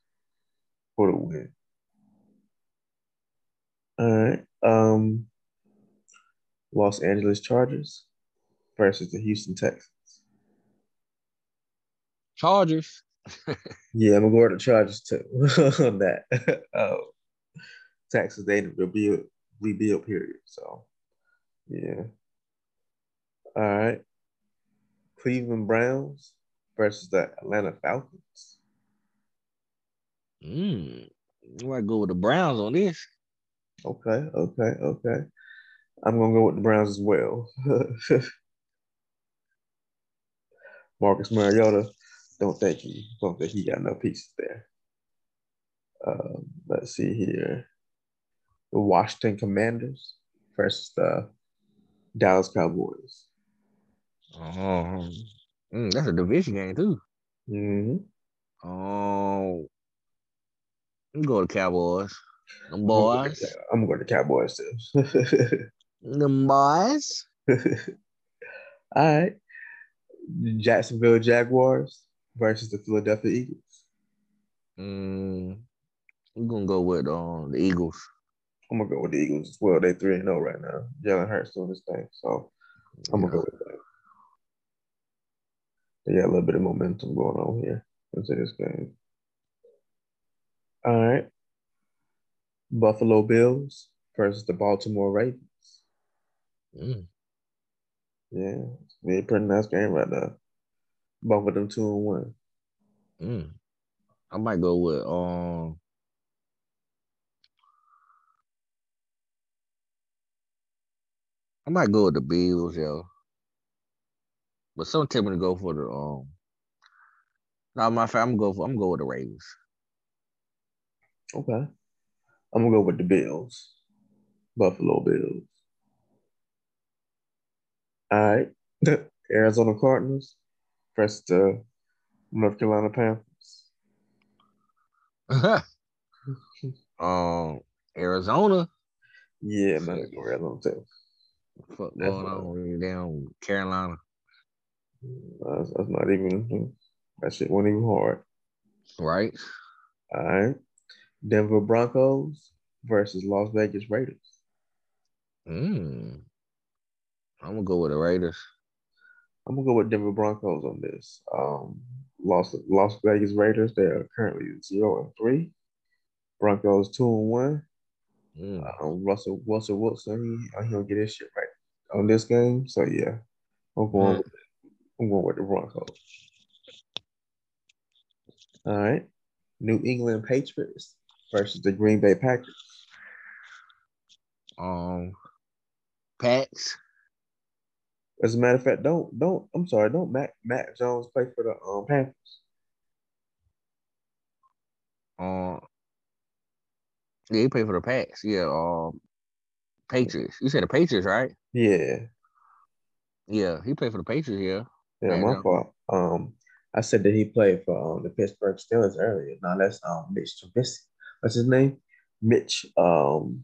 for the win. All right. Um, Los Angeles Chargers versus the Houston Texans. Chargers. Yeah, I'm going to go to the Chargers too on that. Oh, Texans, they rebuild, rebuild period. So, yeah. All right. Cleveland Browns versus the Atlanta Falcons. Mm, I might go with the Browns on this. Okay, okay, okay. I'm going to go with the Browns as well. Marcus Mariota, don't think he, don't think he got no pieces there. Um, let's see here. The Washington Commanders versus the Dallas Cowboys. Oh, mm, that's a division game too. Mm-hmm. Oh, I'm going to Cowboys. Them boys. I'm going to Cowboys too. Them boys. All right. Jacksonville Jaguars versus the Philadelphia Eagles. Mm, I'm going to go with um, the Eagles. I'm going to go with the Eagles as well. They're three and oh right now. Jalen Hurts doing his thing. So I'm going to go with that. They got a little bit of momentum going on here into this game. All right. Buffalo Bills versus the Baltimore Ravens. Mm. Yeah, it's a pretty nice game right now. Both of them two and one. Mm. I might go with um. I might go with the Bills, yo. But some tell me to go for the um. No, my friend, I'm going for I'm going with the Ravens. Okay. I'm going to go with the Bills, Buffalo Bills. All right. Arizona Cardinals versus the North Carolina Panthers. um, Arizona? Yeah, man, I'm going to go Arizona too. Fuck going on down Carolina? That's, that's not even, that shit wasn't even hard. Right. All right. Denver Broncos versus Las Vegas Raiders. Mm. I'm gonna go with the Raiders. I'm gonna go with Denver Broncos on this. Um, Las Las Vegas Raiders. They are currently zero and three. Broncos two and one. Mm. Um, Russell Russell Wilson. He, he'll get his shit right on this game. So yeah, I'm going. Mm. With, I'm going with the Broncos. All right, New England Patriots versus the Green Bay Packers. Um, Pats. As a matter of fact, don't don't. I'm sorry, don't Matt Matt Jones play for the um, Panthers? Um, yeah, he played for the Pats. Yeah, um, Patriots. You said the Patriots, right? Yeah, yeah, he played for the Patriots. Yeah, yeah, Matt my Jones. fault. Um, I said that he played for um, the Pittsburgh Steelers earlier. No, that's um Mitch Trubisky. What's his name? Mitch um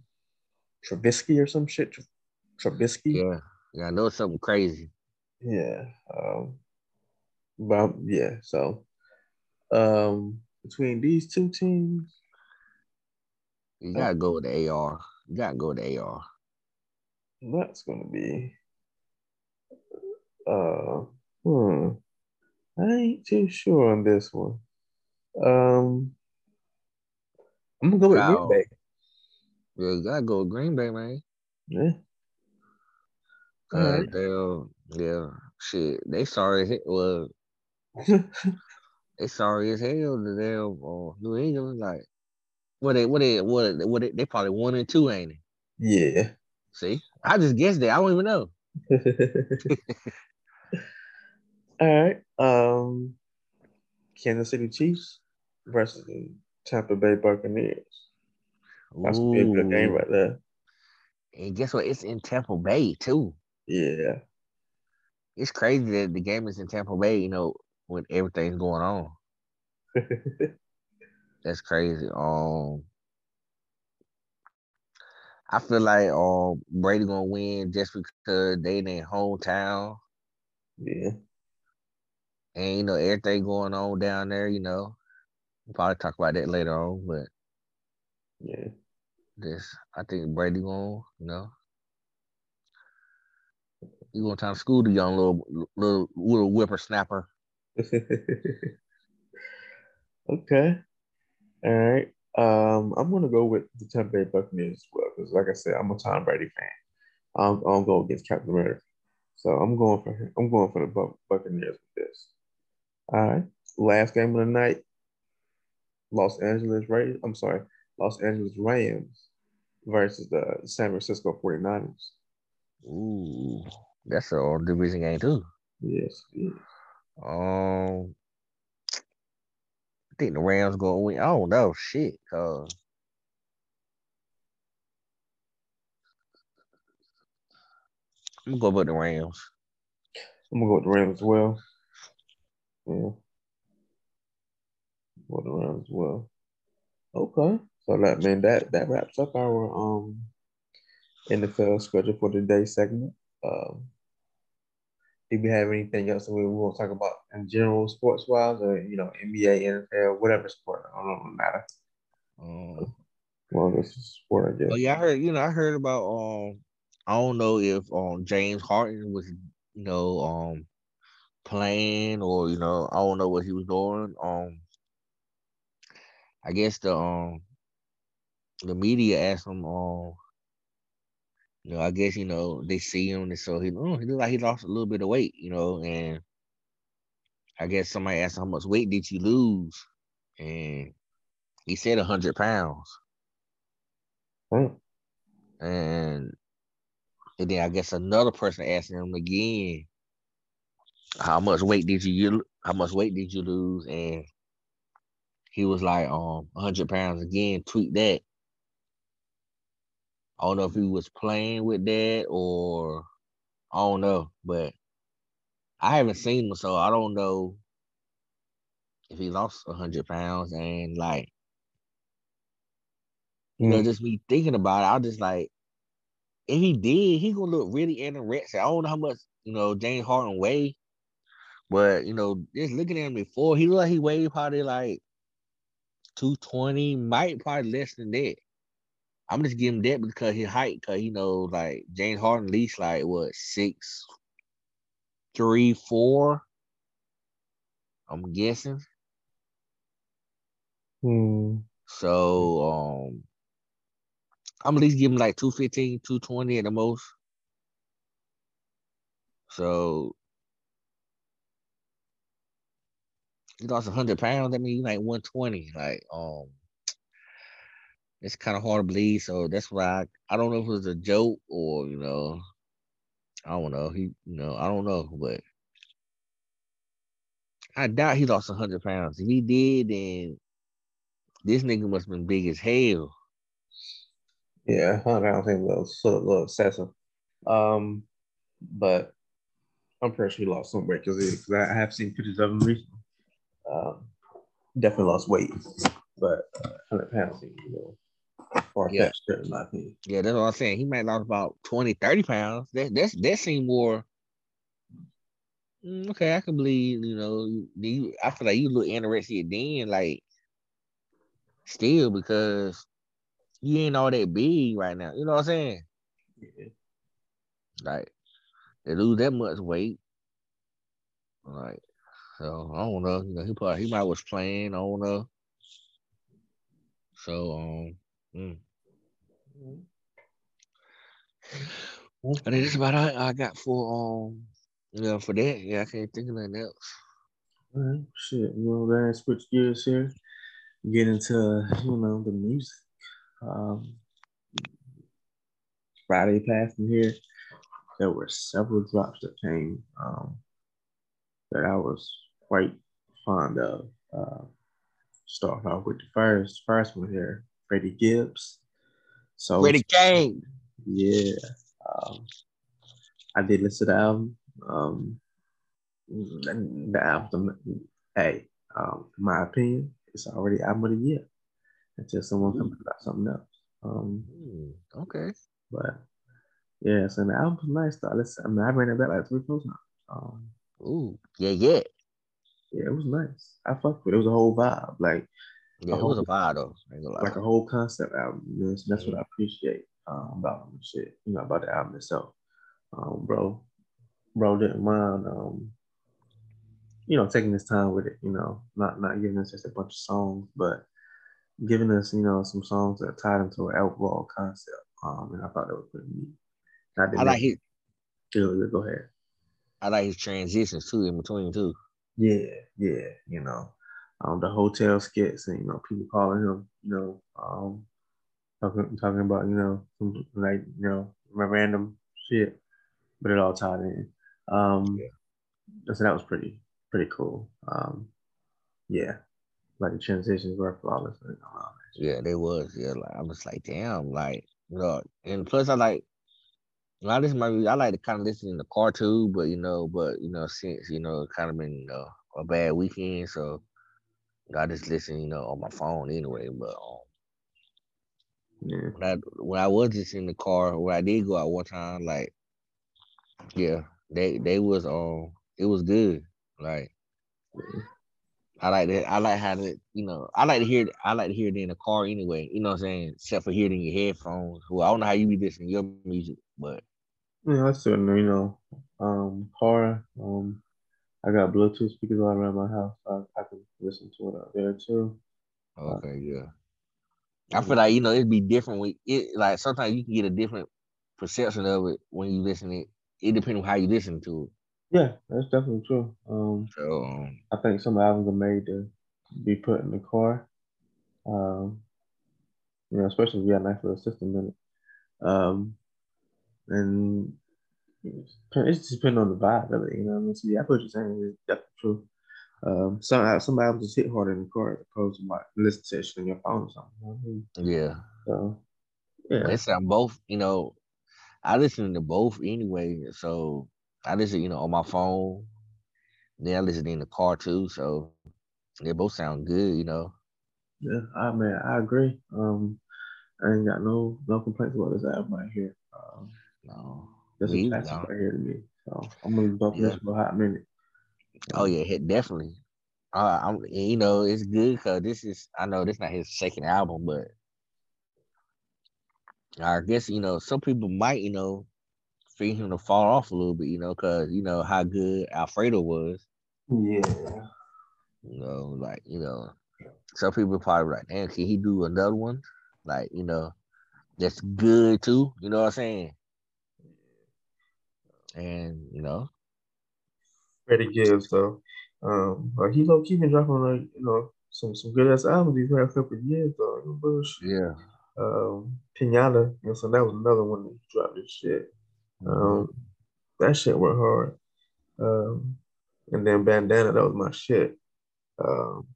Trubisky or some shit. Trubisky. Yeah. Yeah, I know it's something crazy. Yeah. Um, but, yeah, so um, between these two teams. You got to um, go with the A R. You got to go with the A R. That's going to be. Uh, hmm. I ain't too sure on this one. Um, I'm going to go with wow. Green Bay. Yeah, you got to go with Green Bay, man. Yeah. Uh, they, uh, yeah, shit. They sorry as hell. Well, they sorry as hell. To them, uh, New England, like, what they, what they, what they, what they, they probably one and two, ain't it? Yeah. See, I just guessed that. I don't even know. All right. Um, Kansas City Chiefs versus the Tampa Bay Buccaneers. That's a big good game right there. And guess what? It's in Tampa Bay too. Yeah. It's crazy that the game is in Tampa Bay, you know, when everything's going on. That's crazy. Um, I feel like um, Brady going to win just because they in their hometown. Yeah. And, you know, everything going on down there, you know. We'll probably talk about that later on, but. Yeah. This, I think Brady going, you know. You gonna time school the young little little little whippersnapper. Okay, all right. Um, I'm gonna go with the Tampa Bay Buccaneers as well because, like I said, I'm a Tom Brady fan. I'm I'm going against Captain America, so I'm going for I'm going for the Buccaneers with this. All right, last game of the night. Los Angeles Raiders. I'm sorry, Los Angeles Rams versus the San Francisco forty-niners. Ooh. That's a division game too. Yes. yes. Um, I think the Rams gonna win. I don't know shit. Uh, I'm gonna go with the Rams. I'm gonna go with the Rams as well. Yeah. Go with the Rams as well. Okay. So that man that that wraps up our um N F L schedule for today's segment. Um, do we have anything else that we want to talk about in general, sports wise, or you know, N B A, N F L, whatever sport? I don't know, matter. Um, well, this is sport, I guess. Well, yeah, I heard. You know, I heard about. Um, I don't know if um James Harden was, you know, um, playing or you know, I don't know what he was doing. Um, I guess the um, the media asked him um. You know, I guess, you know, they see him, and so he, oh, he looked like he lost a little bit of weight, you know, and I guess somebody asked him, how much weight did you lose? And he said one hundred pounds. Mm. And, and then I guess another person asked him again, how much weight did you, how much weight did you lose? And he was like, um, one hundred pounds again, tweet that. I don't know if he was playing with that or I don't know, but I haven't seen him, so I don't know if he lost one hundred pounds. And, like, you mm. know, just me thinking about it, I was just like, if he did, he going to look really anorexic. I don't know how much, you know, James Harden weighed, but, you know, just looking at him before, he looked like he weighed probably like two twenty, might probably less than that. I'm just giving him that because his height, because, you know, like James Harden at least like what, six, three, four, I'm guessing. Hmm. So um, I'm at least giving him like two fifteen, two twenty at the most. So he lost one hundred pounds. I mean, he's like one twenty. Like, um, it's kind of hard to believe. So that's why I, I don't know if it was a joke or, you know, I don't know. He, you know, I don't know. But I doubt he lost one hundred pounds. If he did, then this nigga must have been big as hell. Yeah, one hundred pounds seems a little, sort of a little excessive. Um, but I'm pretty sure he lost some weight because I have seen pictures of him recently. Um, definitely lost weight, but uh, one hundred pounds, you know, far yeah. fetched in my opinion. Yeah, that's what I'm saying. He might have lost about twenty, thirty pounds. That that's that seemed more mm, okay. I can believe, you know, you, I feel like you look anorexic then, like still because you ain't all that big right now. You know what I'm saying? Yeah. Like they lose that much weight, like. So I don't know. You know, he probably he might was playing. I don't know. So um, mm. I think that's about all I got for um, you know, for that. Yeah, I can't think of nothing else. All right, shit. Well, then switch gears here. Get into you know the music. Um, Friday passed from here. There were several drops that came um, that I was quite fond of. Uh, start off with the first first one here, Freddie Gibbs. So Freddie Gibbs. Yeah, um, I did listen to the album. Um, the album, hey, um, in my opinion, it's already album of the year until someone comes mm. about something else. Um, mm, okay, but yeah, so the album's nice though. Listen, I mean, I ran it back like three times. Um, Ooh, yeah, yeah. Yeah, it was nice. I fucked with it. It was a whole vibe. Like, yeah, whole, it was a vibe, though. Like a whole concept album. You know, that's what I appreciate um, about him and shit. You know, about the album itself. Um, bro, bro didn't mind, um, you know, taking his time with it, you know, not not giving us just a bunch of songs, but giving us, you know, some songs that are tied into an overall concept. Um, and I thought that was pretty neat. I, didn't I like his. It. Go ahead. I like his transitions too in between too. Yeah, yeah, you know, um, the hotel skits and you know people calling him, you know, um, talking talking about you know like you know random shit, but it all tied in. Um, yeah. So that was pretty pretty cool. Um, yeah, like the transitions were flawless. And all that yeah, they was. Yeah, like, I'm just like damn, like you know, and plus I like. I listen my I like to kind of listen in the car too, but you know, but you know, since you know, it's kind of been you know, a bad weekend, so you know, I just listen, you know, on my phone anyway. But um, yeah. when I when I was just in the car, when I did go out one time, like yeah, they they was um, it was good. Like I like that. I like how to you know, I like to hear I like to hear it in the car anyway. You know what I'm saying? Except for hearing your headphones. Well, I don't know how you be listening to your music, but. Yeah, I still know, you know, um, car, um, I got Bluetooth speakers all around my house. So I, I can listen to it out there too. Okay, uh, yeah. I feel like, you know, it'd be different. When it like sometimes you can get a different perception of it when you listen to it. It depends on how you listen to it. Yeah, that's definitely true. Um, so, um I think some albums are made to be put in the car. Um, you know, especially if you got a nice little system in it. Um, And it's just depending on the vibe, really. You know what I mean? So, yeah, I put what you're saying is definitely true. Um, some, some albums just hit harder in the car as opposed to like, listen to it on your phone or something. You know what I mean? Yeah. So, yeah. It's on both, you know, I listen to both anyway. So, I listen, you know, on my phone. Then I listen in the car too. So, they both sound good, you know. Yeah, I mean, I agree. Um, I ain't got no, no complaints about this album right here. Um, No, that's a classic right here to me. So I'm gonna bump yeah. this for a hot minute. Oh yeah, definitely. Uh, I'm, you know, it's good because this is. I know this is not his second album, but I guess, you know, some people might, you know, feed him to fall off a little bit, you know, because, you know, how good Alfredo was. Yeah. You know, like, you know, some people probably like, damn, can he do another one? Like, you know, that's good too. You know what I'm saying? And, you know. Freddie Gibbs, though. Um, like, he low-key been dropping, like, you know, some, some good-ass albums these past couple of years, though. No bullshit. Yeah. Um, Pinata, you know, so that was another one that dropped this shit. Um, that shit went hard. Um, and then Bandana, that was my shit. Um,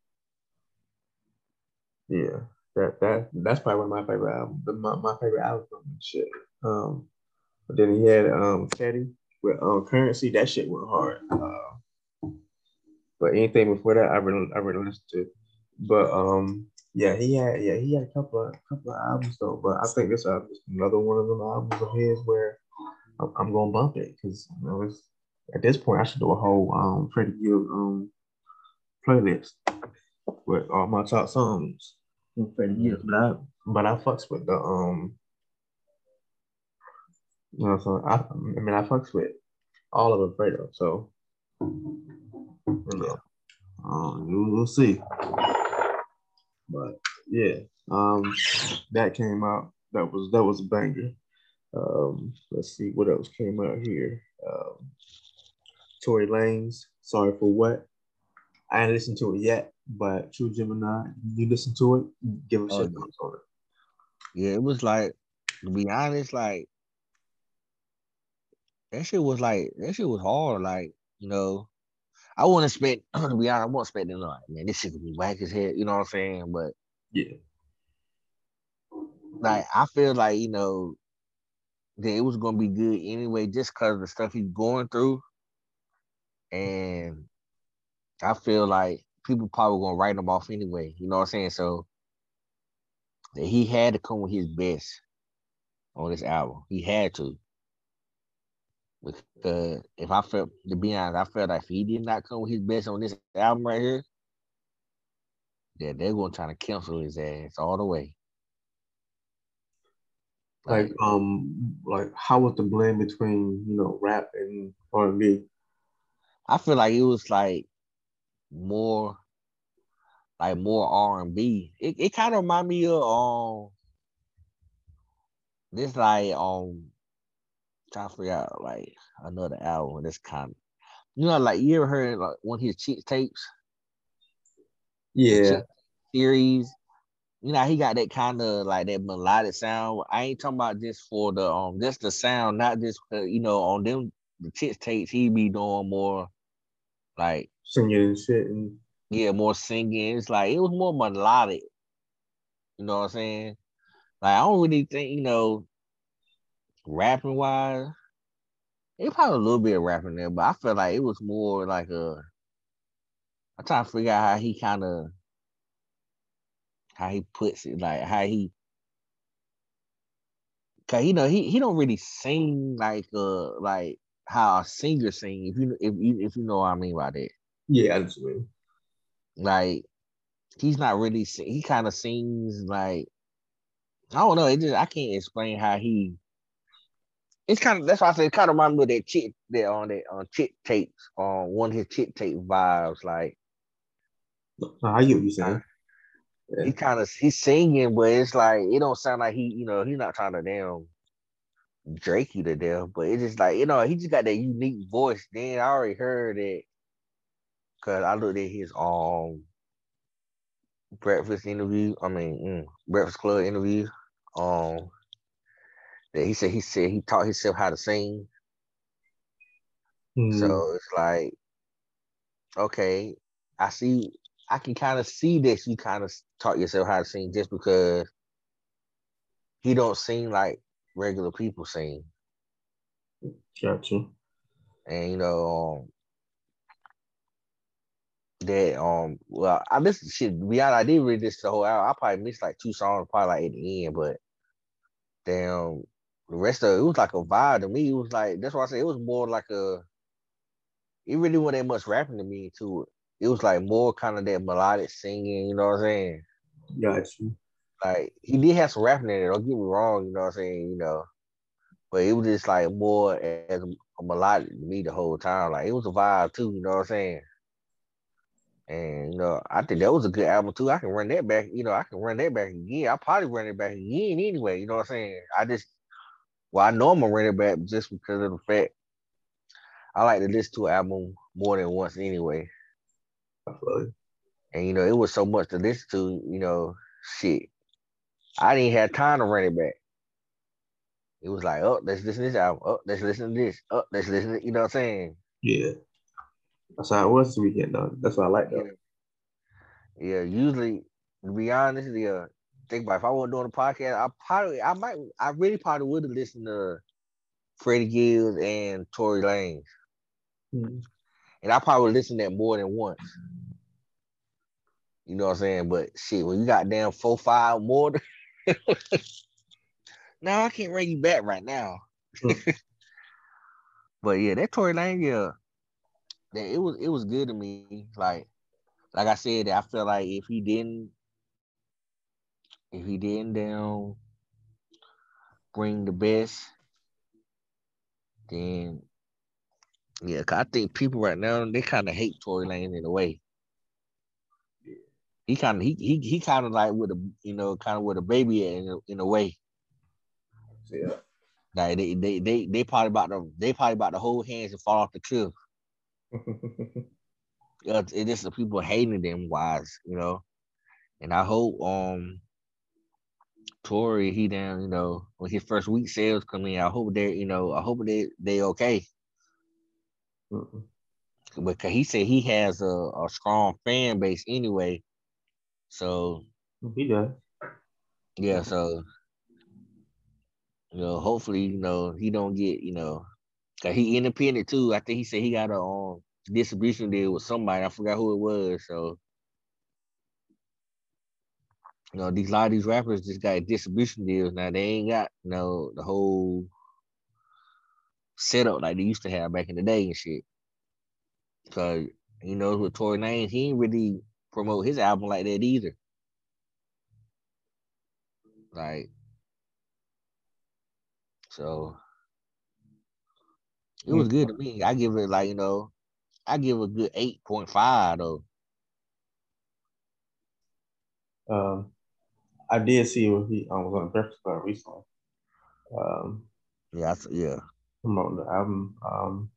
yeah, that that that's probably one of my favorite albums. My, my favorite album and shit. Um, but then he had um Teddy with um Currency. That shit went hard. Uh, but anything before that, I really I really listened to. But um. Yeah, he had yeah he had a couple of couple of albums though, but I think this album is another one of them albums of his where I'm, I'm gonna bump it because you know it's, at this point I should do a whole um Freddie Gibbs um playlist with all my top songs from Freddie Gibbs, but I but I fucks with the um you know so I I mean I fucks with all of Alfredo, so you know um we'll see. But yeah, um, that came out. That was that was a banger. Um, let's see what else came out here. Um, Tory Lanez, Sorry for What. I ain't listened to it yet, but True Gemini, you listen to it, give a oh, shit on it. Yeah, it was like, to be honest, like that shit was like that shit was hard. Like you know. I wouldn't expect, to be honest, I wouldn't expect them like, man, this shit could be whack as hell, you know what I'm saying? But, yeah. Like, I feel like, you know, that it was going to be good anyway just because of the stuff he's going through. And I feel like people probably going to write him off anyway, you know what I'm saying? So, that he had to come with his best on this album. He had to. With the, if I felt, to be honest, I felt like if he did not come with his best on this album right here, that they're going to try to cancel his ass all the way. Like, like, um, like how was the blend between, you know, rap and R and B? I feel like it was like more, like more R and B. It it kind of reminded me of um, this like um. I forgot like another album that's kind of, you know, like you ever heard like one of his cheat tapes? Yeah, cheat series. You know, he got that kind of like that melodic sound. I ain't talking about just for the um, just the sound, not just uh, you know on them the cheat tapes. He be doing more like singing and shit. And... Yeah, more singing. It's like it was more melodic. You know what I'm saying? Like I don't really think you know. Rapping wise, it probably a little bit of rapping there, but I feel like it was more like a. I'm trying to figure out how he kind of, how he puts it, like how he, cause you know he, he don't really sing like uh like how a singer sing if you if you if you know what I mean by that. Yeah, that's true. Like he's not really sing, he kind of sings like I don't know. It just I can't explain how he. It's kind of that's why I said it kind of reminds me of that chick that on that on chick tapes on one of his chick tape vibes like. I hear what you saying. Yeah. He kind of he's singing, but it's like it don't sound like he you know he's not trying to damn Drake you to death, but it's just like you know he just got that unique voice. Then I already heard it because I looked at his um breakfast interview. I mean mm, Breakfast Club interview. Um. He said he said he taught himself how to sing. Mm. So it's like, okay, I see, I can kind of see that you kind of taught yourself how to sing just because he don't sing like regular people sing. Gotcha. And you know, um, that um, well, I listened to shit. Beyond, I did read this the whole hour. I probably missed like two songs, probably like at the end, but damn. The rest of it, it was like a vibe to me. It was like, that's why I said it was more like a, it really wasn't that much rapping to me to it. It was like more kind of that melodic singing, you know what I'm saying? Gotcha. Like, he did have some rapping in there, don't get me wrong, you know what I'm saying, you know. But it was just like more as a, a melodic to me the whole time. Like, it was a vibe too, you know what I'm saying? And, you know, I think that was a good album too. I can run that back, you know, I can run that back again. I'll probably run it back again anyway, you know what I'm saying? I just, well, I know I'm gonna run it back just because of the fact I like to listen to an album more than once anyway. And, you know, it was so much to listen to, you know, shit. I didn't have time to run it back. It was like, oh, let's listen to this album. Oh, let's listen to this. Oh, let's listen to, you know what I'm saying? Yeah. That's how it was this weekend, though. That's what I like, though. Yeah, yeah usually, to be honest, yeah, think about it. If I wasn't doing a podcast, I probably, I might, I really probably would have listened to Freddie Gibbs and Tory Lanez. Mm-hmm. And I probably would listen to that more than once. You know what I'm saying? But shit, when you got damn four, five more. No, I can't bring you back right now. But yeah, that Tory Lanez, yeah, that, it was it was good to me. Like, like I said, I feel like if he didn't, if he didn't down bring the best, then yeah, cause I think people right now they kind of hate Tory Lanez in a way. He kind of he he he kind of like with a you know kind of with a baby in a, in a way. Yeah, like they they they they probably about to they probably about to hold hands and fall off the cliff. It's, it's just the people hating them wise, you know. And I hope um Tory he down you know when his first week sales come in, I hope they you know I hope they they okay. Mm-mm. Because he said he has a, a strong fan base anyway, so he does. Yeah, so you know, hopefully, you know, he don't get you know, cause he independent too. I think he said he got a um, distribution deal with somebody. I forgot who it was. So you know, these a lot of these rappers just got distribution deals now. They ain't got you know the whole setup like they used to have back in the day and shit. So, you know, with Tory Lanez, he ain't really promote his album like that either. Like, so, it was good to me. I give it, like, you know, I give a good eight point five, though. Um, I did see what he um, was on Breakfast Club recently. Um, yeah, I, yeah. Promoting the album, um,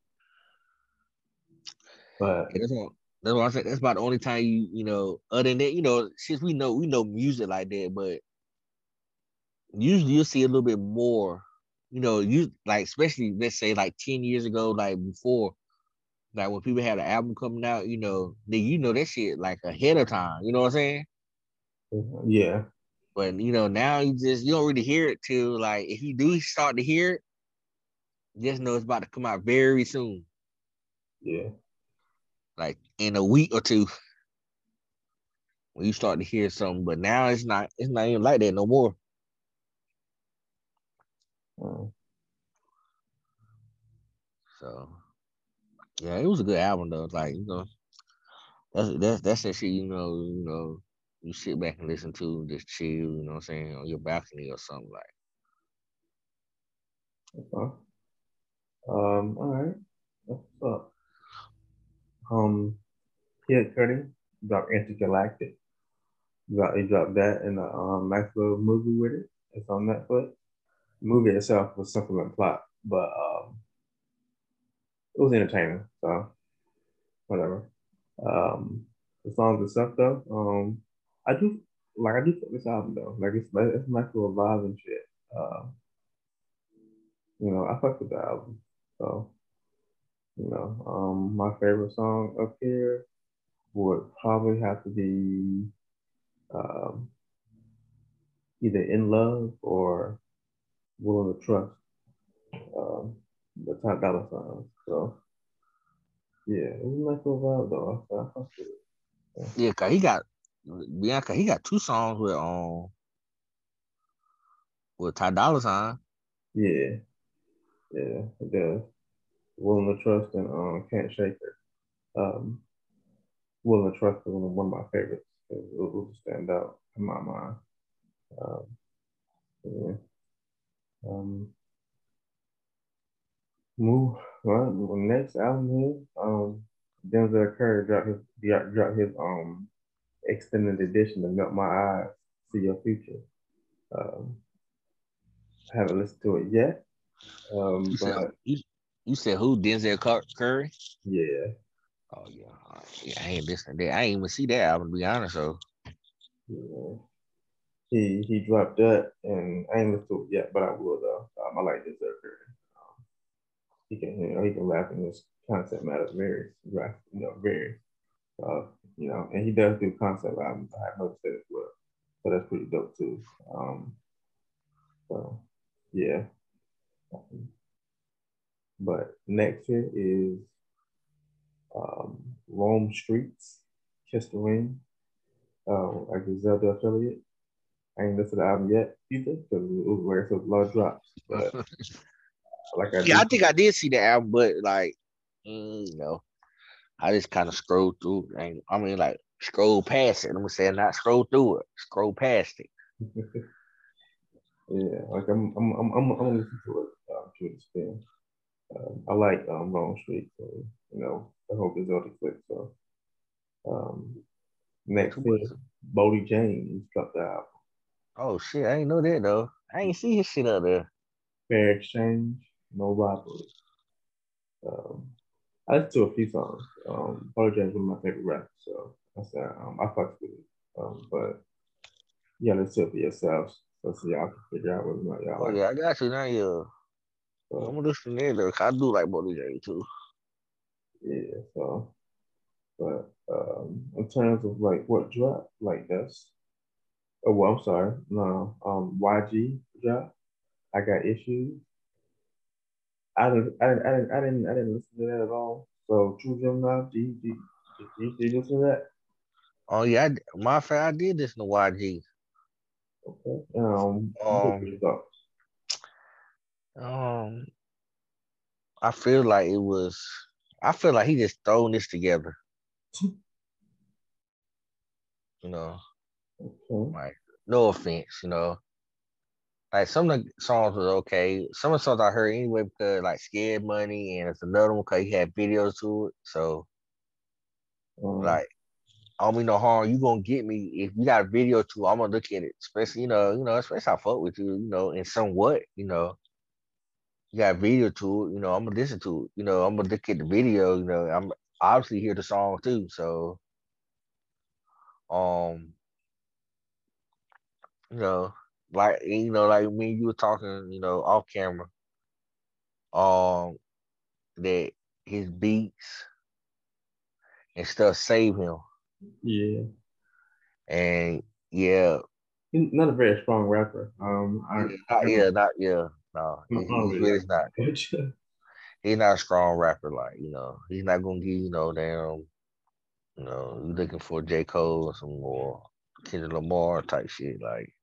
But yeah, that's, what, that's what I said. That's about the only time you, you know, other than that, you know, since we know we know music like that, but usually you'll see a little bit more, you know, you like especially let's say like ten years ago, like before, like when people had an album coming out, you know, then you know that shit like ahead of time. You know what I'm saying? Yeah. But you know, now you just you don't really hear it till like if you do start to hear it, just know it's about to come out very soon. Yeah. Like in a week or two, when you start to hear something, but now it's not, it's not even like that no more. Mm. So, yeah, it was a good album though. Like you know, that's that's that's that shit. You know, you know, you sit back and listen to, just chill. You know what I'm saying, on your balcony or something like. Okay. Um. All right. What's up? Um, Ted Curtis dropped Intergalactic. He dropped, he dropped that in a um, nice little movie with it. It's on Netflix. The movie itself was simple and plot, but um, it was entertaining. So whatever. Um, the songs and stuff though. Um, I do like I do like this album though. Like it's like it's a nice little vibe and shit. Uh, you know, I fuck with the album. So. You know, um, my favorite song up here would probably have to be um, either In Love or Willing to Trust, um, the Top Dollar song. So, yeah, it was a nice little vibe, though. I, I fucked with it. Yeah, because he got, Bianca, he got two songs with, um, with Ty Dolla Sign. Yeah, yeah, it does. Willing to Trust and um, Can't Shake It. Um, Willing to Trust is one of my favorites. It will stand out in my mind. Um, yeah. Um, move on. Next album here, um, Denzel Curry dropped his dropped his um extended edition of Melt My Eyes, See Your Future. Um, haven't listened to it yet. Um, you, but, said, you, you said who? Denzel Curry? Yeah. Oh yeah. Oh, yeah, I ain't listening to that. I ain't even see that album, to be honest. So yeah. He he dropped that, and I ain't listened to it yet, but I will though. Um, I like Denzel Curry. Um, he can you know he can rap in this concept matters very rap, you know, very uh, you know, and he does do concept albums. I have no said as well. So that's pretty dope too. Um, so yeah. But next here is um, Rome Streets, Kiss the Ring, uh, like the Zelda affiliate. I ain't listened to the album yet either because it was where it's a lot of drops. But like I yeah, did. I think I did see the album, but like you know, I just kind of scrolled through. And, I mean, like scroll past it. I'm gonna say not scroll through it, scroll past it. Yeah, like I'm, I'm, I'm, I'm, I'm gonna listen to it um, to understand. Um, I like um, Wrong Street, so you know, I hope it's on the clip. So, um, next is Bodie James dropped the album. Oh shit, I ain't know that though. I ain't see his shit out there. Fair Exchange, No Robbery. Um, I listened to a few songs. Um, Bodie James is one of my favorite rappers, so I said um, I fucked with it. Um, but yeah, listen to it for yourselves. So, so y'all can figure out what's going on. Oh, yeah, I got you now, yeah. So, I'm going to listen to that, because I do like Bodie James, too. Yeah, so. But um, in terms of, like, what drop, like, that's. Oh, well, I'm sorry. No, um, Y G drop. I Got Issues. I didn't, I didn't, I didn't, I didn't, I didn't listen to that at all. So, True Gemini, do you, do you, do you, do you listen to that? Oh, yeah. I, my friend, I did listen to Y G. Okay. Um, um, um, I feel like it was. I feel like he just thrown this together. You know, okay. Like no offense, you know, like some of the songs was okay. Some of the songs I heard anyway because like Scared Money and it's another one because he had videos to it. So, um. like. I don't mean no harm. You gonna get me if you got a video too. I'm gonna look at it, especially you know, you know, especially I fuck with you, you know, and somewhat, you know, you got a video too. You know, I'm gonna listen to it. You know, I'm gonna look at the video. You know, I'm obviously hear the song too. So, um, you know, like you know, like me and you were talking, you know, off camera, um, that his beats and stuff save him. Yeah, and yeah, he's not a very strong rapper. Um, I, not, I yeah, not yeah, no, he, he's really not. He's not a strong rapper, like you know, he's not gonna give you no damn, you know, you looking for J. Cole or some more Kendrick Lamar type shit, like,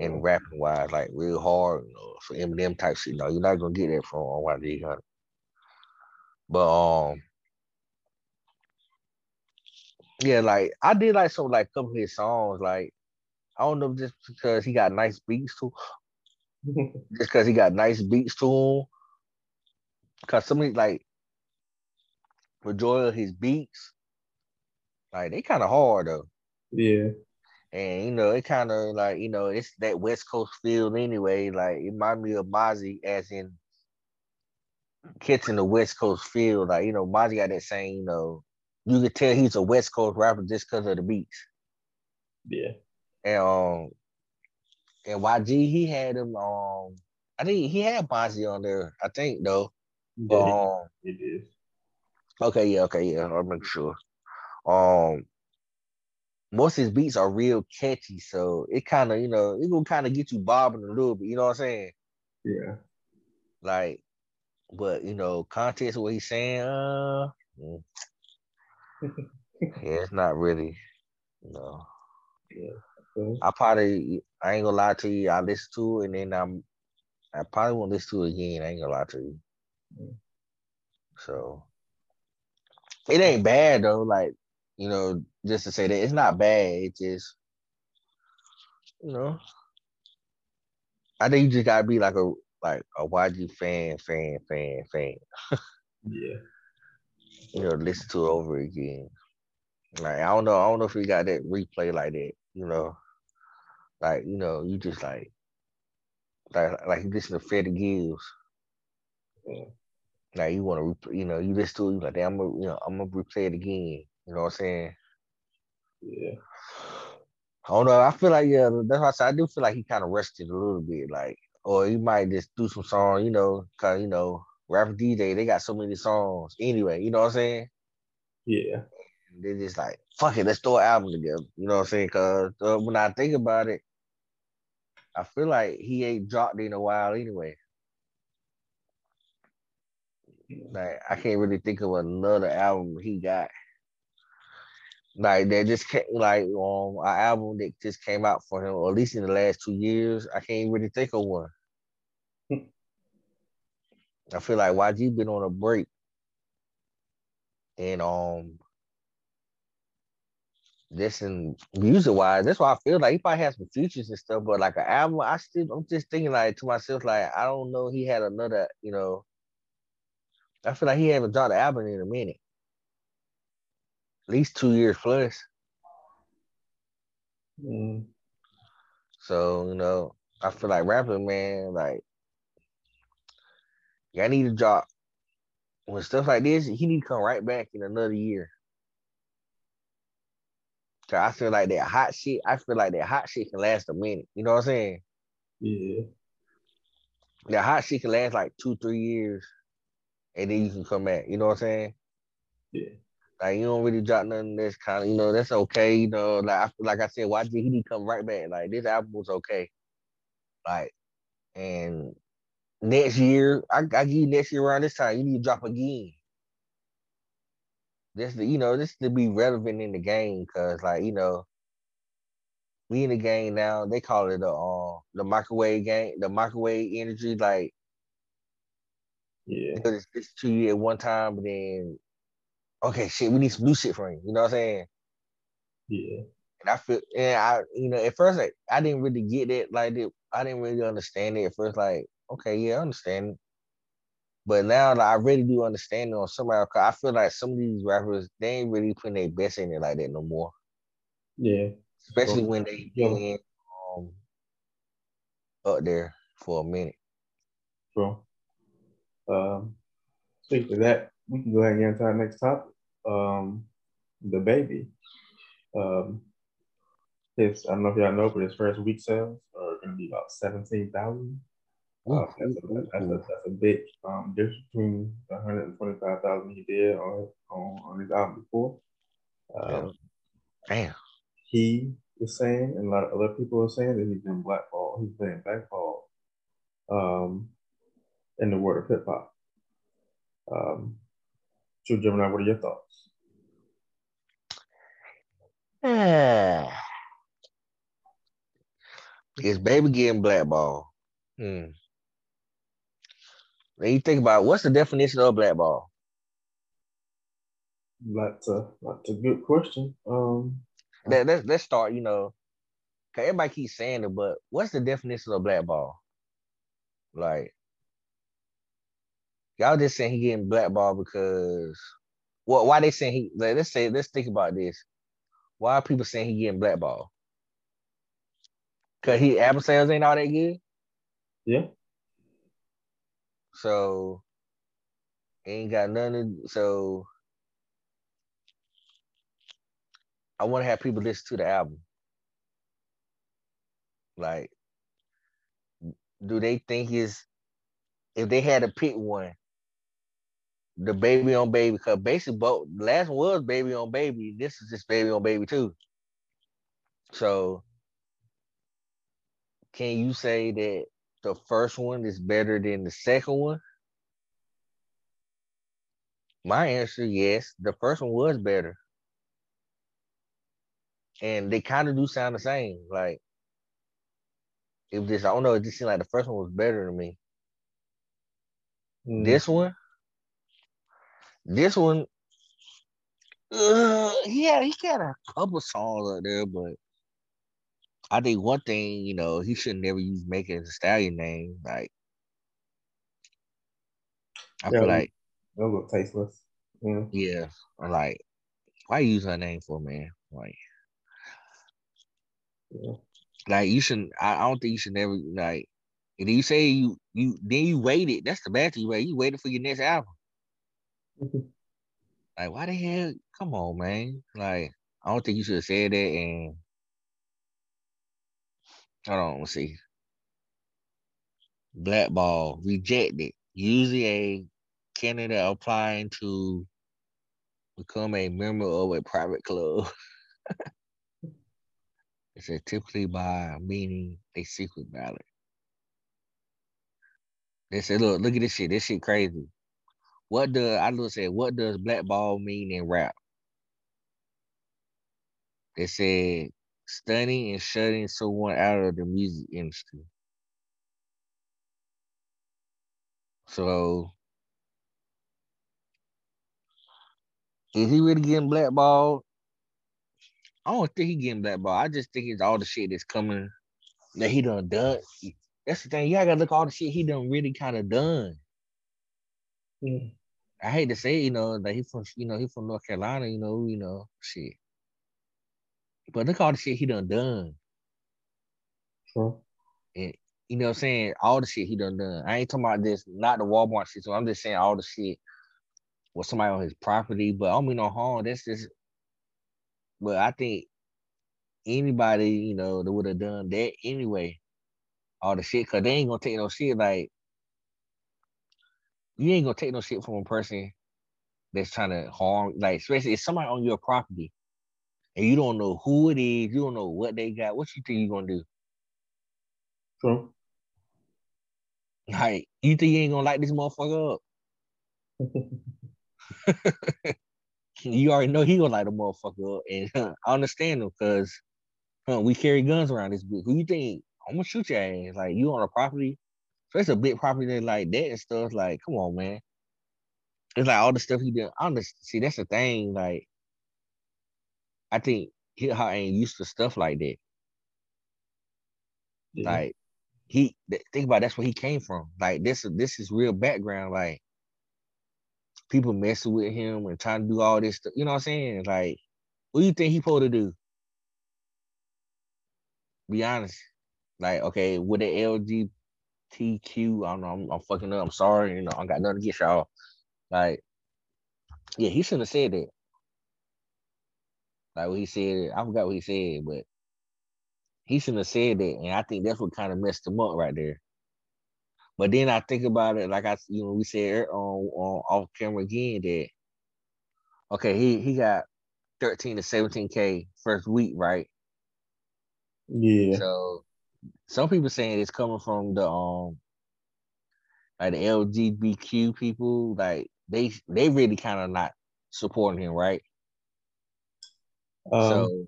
and rapping wise, like real hard, you know, for Eminem type shit. No, you're not gonna get that from Y G, honey. But um. Yeah, like I did like some like a couple of his songs. Like I don't know, just because he got nice beats to, just because he got nice beats to him. Cause some of these, like majority of his beats, like they kind of hard though. Yeah, and you know it kind of like you know it's that West Coast feel anyway. Like it reminds me of Mozzie, as in catching the West Coast feel. Like you know Mozzie got that same you know. You could tell he's a West Coast rapper just because of the beats. Yeah. And um, and Y G, he had him um, I think he had Mozzie on there, I think though. But, um, it is. Okay, yeah, okay, yeah. I'll make sure. Um, most of his beats are real catchy, so it kind of you know it will kind of get you bobbing a little bit. You know what I'm saying? Yeah. Like, but you know, context of what he's saying. Uh, mm. Yeah, it's not really, you know. Yeah, okay. I probably, I ain't gonna lie to you. I listen to it, and then I'm, I probably won't listen to it again. I ain't gonna lie to you. Yeah. So it ain't bad though. Like you know, just to say that it's not bad. It just, you know. I think you just gotta be like a like a Y G fan, fan, fan, fan. Yeah. You know, listen to it over again. Like I don't know, I don't know if we got that replay like that, you know. Like, you know, you just like like like you listen to Freddie Gibbs. Yeah. Like you wanna you know, you listen to it, you like damn, I'm gonna you know, I'm gonna replay it again. You know what I'm saying? Yeah. I don't know. I feel like yeah, that's why I said I do feel like he kind of rested a little bit, like, or he might just do some song, you know, cause you know, rapper D J, they got so many songs anyway. You know what I'm saying? Yeah. And they just like fuck it, let's throw an album together. You know what I'm saying? Cause uh, when I think about it, I feel like he ain't dropped in a while anyway. Like I can't really think of another album he got. Like that just came, like um an album that just came out for him, or at least in the last two years, I can't really think of one. I feel like Y G been on a break, and um, this and music wise, that's why I feel like he probably has some features and stuff. But like an album, I still I'm just thinking like to myself like I don't know he had another you know. I feel like he haven't dropped an album in a minute. At least two years plus. Mm. So, you know, I feel like rapping, man, like, y'all need to drop. When stuff like this, he need to come right back in another year. So I feel like that hot shit, I feel like that hot shit can last a minute. You know what I'm saying? Yeah. That hot shit can last like two, three years, and then you can come back. You know what I'm saying? Yeah. Like, you don't really drop nothing that's kind of, you know, that's okay, you know. Like, I, like I said, Y G, he need to come right back. Like, this album was okay. Like, and next year, I, I give you next year around this time, you need to drop again. This, you know, this to be relevant in the game because, like, you know, we in the game now. They call it the, uh, the microwave game, the microwave energy. Like, yeah. Because it's, it's two years at one time, but then, okay, shit, we need some new shit from you. You know what I'm saying? Yeah. And I feel, and I, you know, at first, like, I didn't really get it. Like, it, I didn't really understand it at first. Like, okay, yeah, I understand it. But now, like, I really do understand it on somebody. I feel like some of these rappers, they ain't really putting their best in it like that no more. Yeah. Especially so, when they been um, up there for a minute. Bro. Um, speak to that. We can go ahead and get into our next topic. Um, the baby. Um, his, I don't know if y'all know, but his first week sales are going to be about seventeen thousand dollars. Uh, that's, that's, that's a big um, difference between the one hundred twenty-five thousand dollars he did on, on, on his album before. Um, Damn. He is saying, and a lot of other people are saying, that he's been blackballed. He's been blackballed um, in the world of hip hop. Um, True Gemini, what are your thoughts? Uh, is baby getting blackballed? Hmm. Then you think about it, what's the definition of blackball? That's a, that's a good question. Um, that, let's, let's start, you know, because everybody keeps saying it, but what's the definition of blackball? Like, y'all just saying he getting blackballed because, well, why they saying he? Like, let's say, let's think about this. Why are people saying he getting blackballed? Cause his album sales ain't all that good. Yeah. So ain't got nothing. To, so I want to have people listen to the album. Like, do they think his? If they had to pick one. The baby on baby, because basically both the last one was baby on baby. This is just baby on baby too. So can you say that the first one is better than the second one? My answer, yes. The first one was better. And they kind of do sound the same. Like it just, I don't know, it just seemed like the first one was better to me. Mm. This one. This one, uh, yeah, he got a couple songs out there, but I think one thing, you know, he should never use Maker as a stallion name. Like, I yeah, feel like that look tasteless. Yeah, yeah. Like, why use her name for, man? Like, yeah. like you shouldn't. I, I don't think you should never like. And then you say you you then you waited. That's the bad thing. You waited. You waited for your next album. Like, why the hell? Come on, man. Like, I don't think you should have said that. And hold on, let's see. Blackball, rejected. Usually a candidate applying to become a member of a private club. It said typically by meaning a secret ballot. They said, look, look at this shit. This shit crazy. What does, I look said, what does blackball mean in rap? They said, stunning and shutting someone out of the music industry. So, is he really getting blackballed? I don't think he getting blackballed. I just think it's all the shit that's coming that he done done. That's the thing. Y'all gotta look at all the shit he done really kind of done. Yeah. I hate to say, you know, that he from, you know, he from North Carolina, you know, you know, shit. But look at all the shit he done done. Sure. And you know what I'm saying? All the shit he done done. I ain't talking about this, not the Walmart shit. So I'm just saying all the shit with somebody on his property. But I don't mean no harm. That's just, but I think anybody, you know, that would have done that anyway, all the shit, because they ain't going to take no shit. Like, you ain't going to take no shit from a person that's trying to harm, like, especially if somebody on your property and you don't know who it is, you don't know what they got, what you think you going to do? True. Like, you think you ain't going to light this motherfucker up? You already know he going to light a motherfucker up, and huh, I understand him, because huh, we carry guns around this bitch. Who you think? I'm gonna shoot your ass. Like, you on a property, so it's a big property like that and stuff. Like, come on, man. It's like all the stuff he did. I'm just, see, that's the thing. Like, I think hip hop ain't used to stuff like that. Yeah. Like, he think about it, that's where he came from. Like, this, this is real background. Like, people messing with him and trying to do all this stuff. You know what I'm saying? Like, what do you think he supposed to do? Be honest. Like, okay, with the L G B T Q, I don't know, I'm, I'm fucking up, I'm sorry, you know, I got nothing against y'all. Like, yeah, he shouldn't have said that. Like, what he said, I forgot what he said, but he shouldn't have said that, and I think that's what kind of messed him up right there. But then I think about it, like I, you know, we said on, on off camera again that, okay, he, he got thirteen to seventeen K first week, right? Yeah. So, some people saying it's coming from the um like the L G B T Q people, like they they really kind of not supporting him, right? Um, so,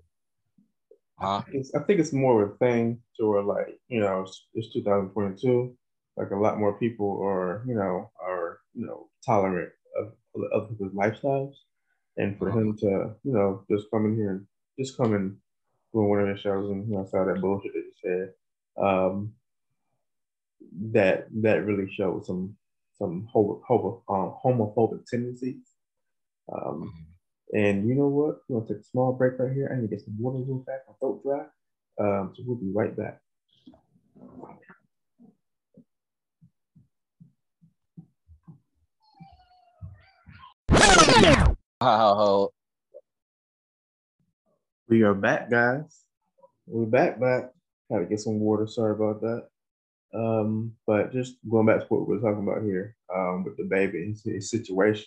huh? I think it's more of a thing to where, like, you know, it's, it's two thousand twenty-two, like a lot more people are you know are you know tolerant of other people's lifestyles, and for mm-hmm. him to you know just come in here and just come in doing one of his shows and you know saw that bullshit that you said. Um, that that really showed some some homo, homo, um, homophobic tendencies. Um, mm-hmm. And you know what? We're gonna take a small break right here. I need to get some water real fast. My throat dry. Um, so we'll be right back. Oh. We are back, guys. We're back, back. Had to get some water. Sorry about that. Um, but just going back to what we were talking about here um, with the baby and his, his situation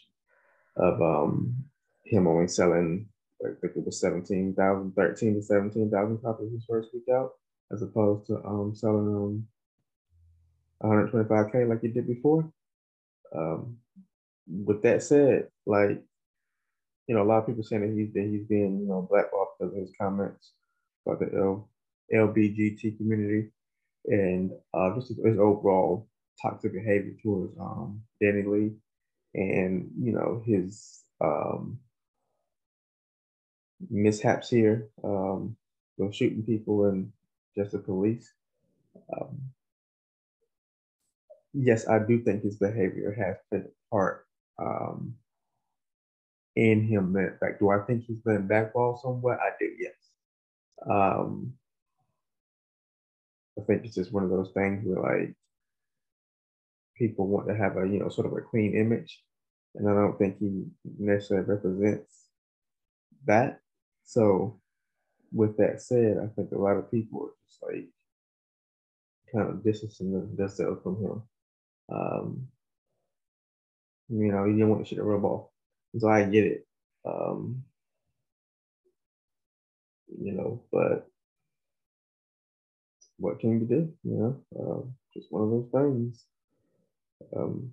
of um, him only selling, I think it was seventeen thousand, thirteen to seventeen thousand copies his first week out, as opposed to um, selling um, one twenty-five K like he did before. Um, with that said, like, you know, a lot of people saying that he's, that he's being, you know, blackballed because of his comments about the L. L G B T community, and uh, just his overall toxic behavior towards um, Danny Lee, and you know his um, mishaps here, um, you know, shooting people and just the police. Um, yes, I do think his behavior has been part um, in him. In fact, do I think he's been blackballed somewhat? I do, yes. Um, I think it's just one of those things where, like, people want to have a, you know, sort of a clean image, and I don't think he necessarily represents that. So, with that said, I think a lot of people are just like kind of distancing themselves from him. Um, you know, he didn't want the shit to rub off, so I get it. Um, you know, but what can you do? You know, uh, just one of those things. Um,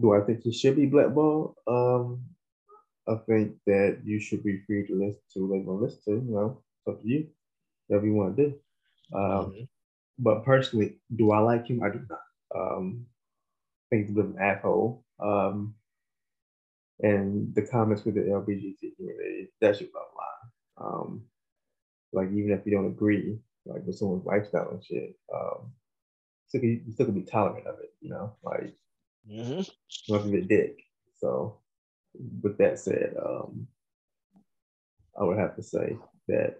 do I think he should be blackballed? Um, I think that you should be free to listen to what you want to listen to. You know, it's up to you, whatever you want to do. Um, mm-hmm. But personally, do I like him? I do not. Um, I think he's a bit of an asshole. Um, and the comments with the L G B T community, that should be a lie. Um, like, even if you don't agree, like, with someone's lifestyle and shit, um, you still could be tolerant of it, you know, like, mm-hmm. Must be a dick. So, with that said, um, I would have to say that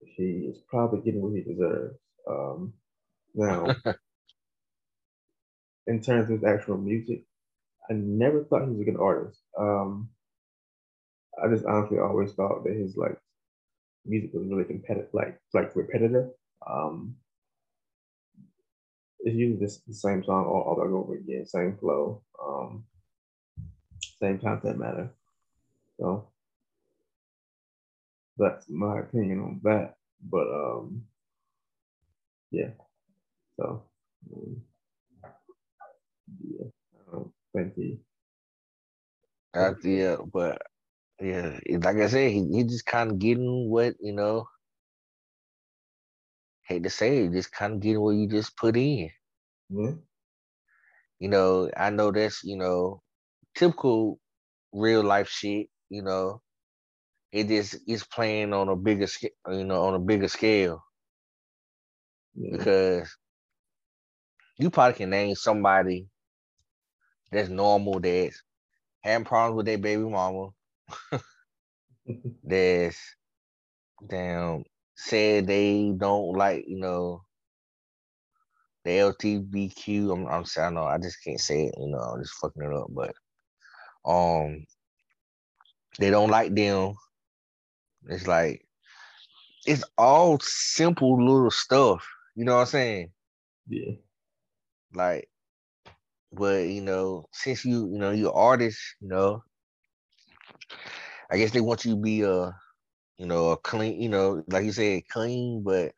he is probably getting what he deserves. Um, now, in terms of actual music, I never thought he was a good artist. Um, I just honestly always thought that his, like, music was really competitive, like, like repetitive. Um, it's usually just the same song all, all over again, same flow, um, same content matter. So that's my opinion on that. But um, yeah. So um, yeah, I don't think he. Uh, yeah, but yeah, like I said, he he just kind of getting what, you know. Hate to say it, just kind of get what you just put in. Yeah. You know, I know that's, you know, typical real life shit, you know. It just is playing on a bigger scale, you know, on a bigger scale. Yeah. Because you probably can name somebody that's normal, that's having problems with their baby mama, that's damn said they don't like, you know, the L G B T Q. I'm, I'm sorry, I know I just can't say it, you know, I'm just fucking it up, but um, they don't like them. It's like, it's all simple little stuff, you know what I'm saying? Yeah. Like, but, you know, since you, you know, you're artist, you know, I guess they want you to be a, you know, a clean, you know, like you said, clean, but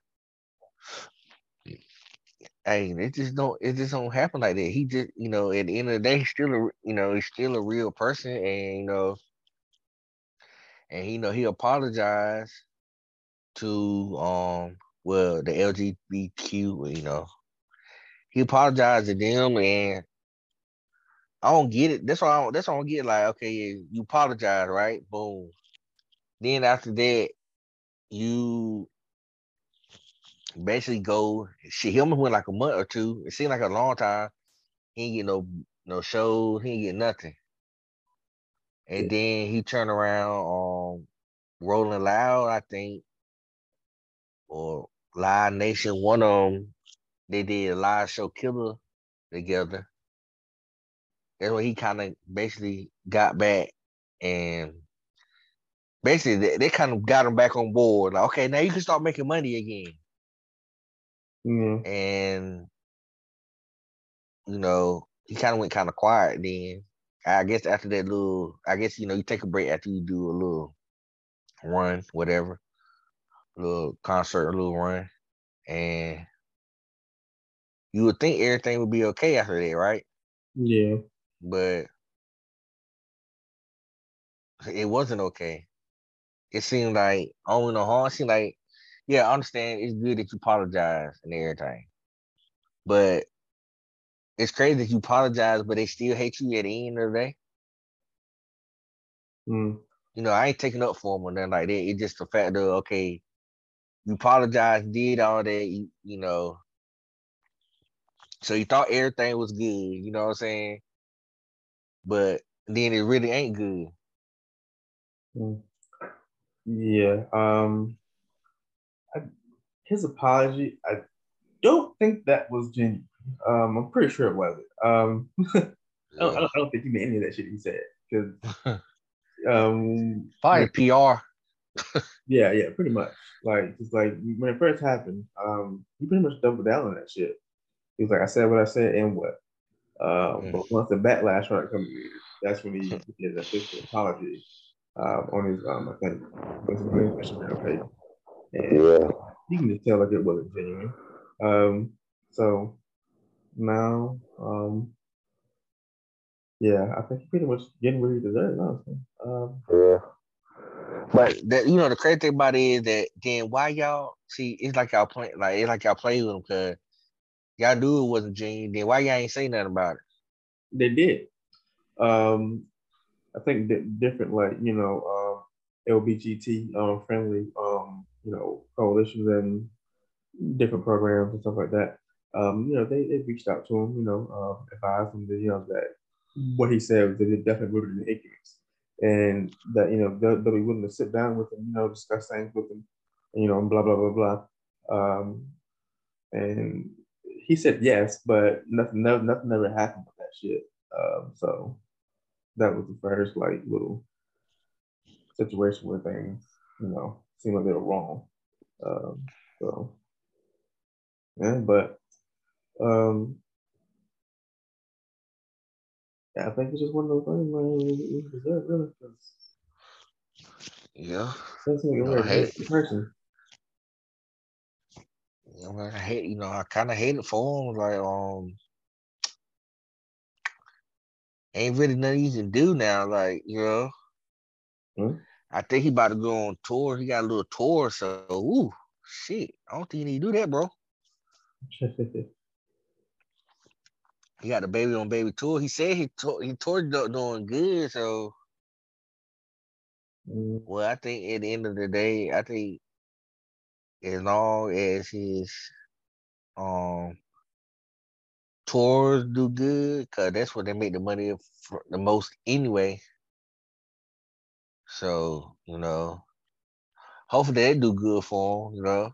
hey, it just don't, it just don't happen like that. He just, you know, at the end of the day, still, a, you know, he's still a real person, and you know, and you know, he apologized to, um, well, the L G B T Q, you know, he apologized to them, and I don't get it. That's why, I, that's why I don't get. Like, okay, yeah, you apologize, right? Boom. Then after that, you basically go, shit, he almost went like a month or two. It seemed like a long time. He didn't get no, no shows. He didn't get nothing. And yeah. Then he turned around on Rolling Loud, I think, or Live Nation, one of them. They did a live show Killer together. That's when he kind of basically got back and basically, they, they kind of got him back on board. Like, okay, now you can start making money again. Mm-hmm. And, you know, he kind of went kind of quiet then. I guess after that little, I guess, you know, you take a break after you do a little run, whatever, a little concert, a little run. And you would think everything would be okay after that, right? Yeah. But it wasn't okay. It seemed like, only the harm, it seemed like, yeah, I understand, it's good that you apologize and everything. But it's crazy that you apologize, but they still hate you at the end of the day. Mm. You know, I ain't taking up for them or nothing like that. It's just the fact that, okay, You apologized, did all that, you, you know. So you thought everything was good, you know what I'm saying? But then it really ain't good. Yeah. Um, I, his apology, I don't think that was genuine. Um, I'm pretty sure it wasn't. Um, yeah. I, don't, I don't think he meant any of that shit he said. Because um, probably P R. yeah, yeah, pretty much. Like, it's like when it first happened, um, he pretty much doubled down on that shit. He was like, I said what I said and what? Um, mm. But once the backlash started coming, that's when he did that official apology um, on his, um, I think, okay. And yeah. You can just tell like it wasn't genuine. Um, so now, um, yeah, I think he pretty much getting what he deserved, honestly. Um, yeah. But that, you know, the crazy thing about it is that then why y'all see it's like y'all play like it's like y'all play with him because y'all knew it wasn't genuine. Then why y'all ain't say nothing about it? They did. Um, I think that different, like you know, uh, L G B T um, friendly, um, you know, coalitions and different programs and stuff like that. Um, you know, they, they reached out to him, you know, uh, advised him that you know that what he said was that it definitely rooted in ignorance. And that, you know, they'll, they'll be willing to sit down with him, you know, discuss things with him, you know, and blah, blah, blah, blah. Um, and he said yes, but nothing no, nothing ever happened with that shit. Um, so that was the first, like, little situation where things, you know, seemed like they were wrong. Um, so, yeah, but um, yeah, I think it's just one of those things, man. It deserved, really. Yeah. That's like a I hate person. I, mean, I hate, you know, I kind of hate it for him. Like, um, ain't really nothing you can do now. Like, you know, hmm? I think he about to go on tour. He got a little tour, so, ooh, shit. I don't think you need to do that, bro. He got a baby on baby tour. He said he to- he toured doing good, so mm. Well, I think at the end of the day, I think as long as his um tours do good, cause that's what they make the money for the most anyway. So you know, hopefully they do good for him, you know.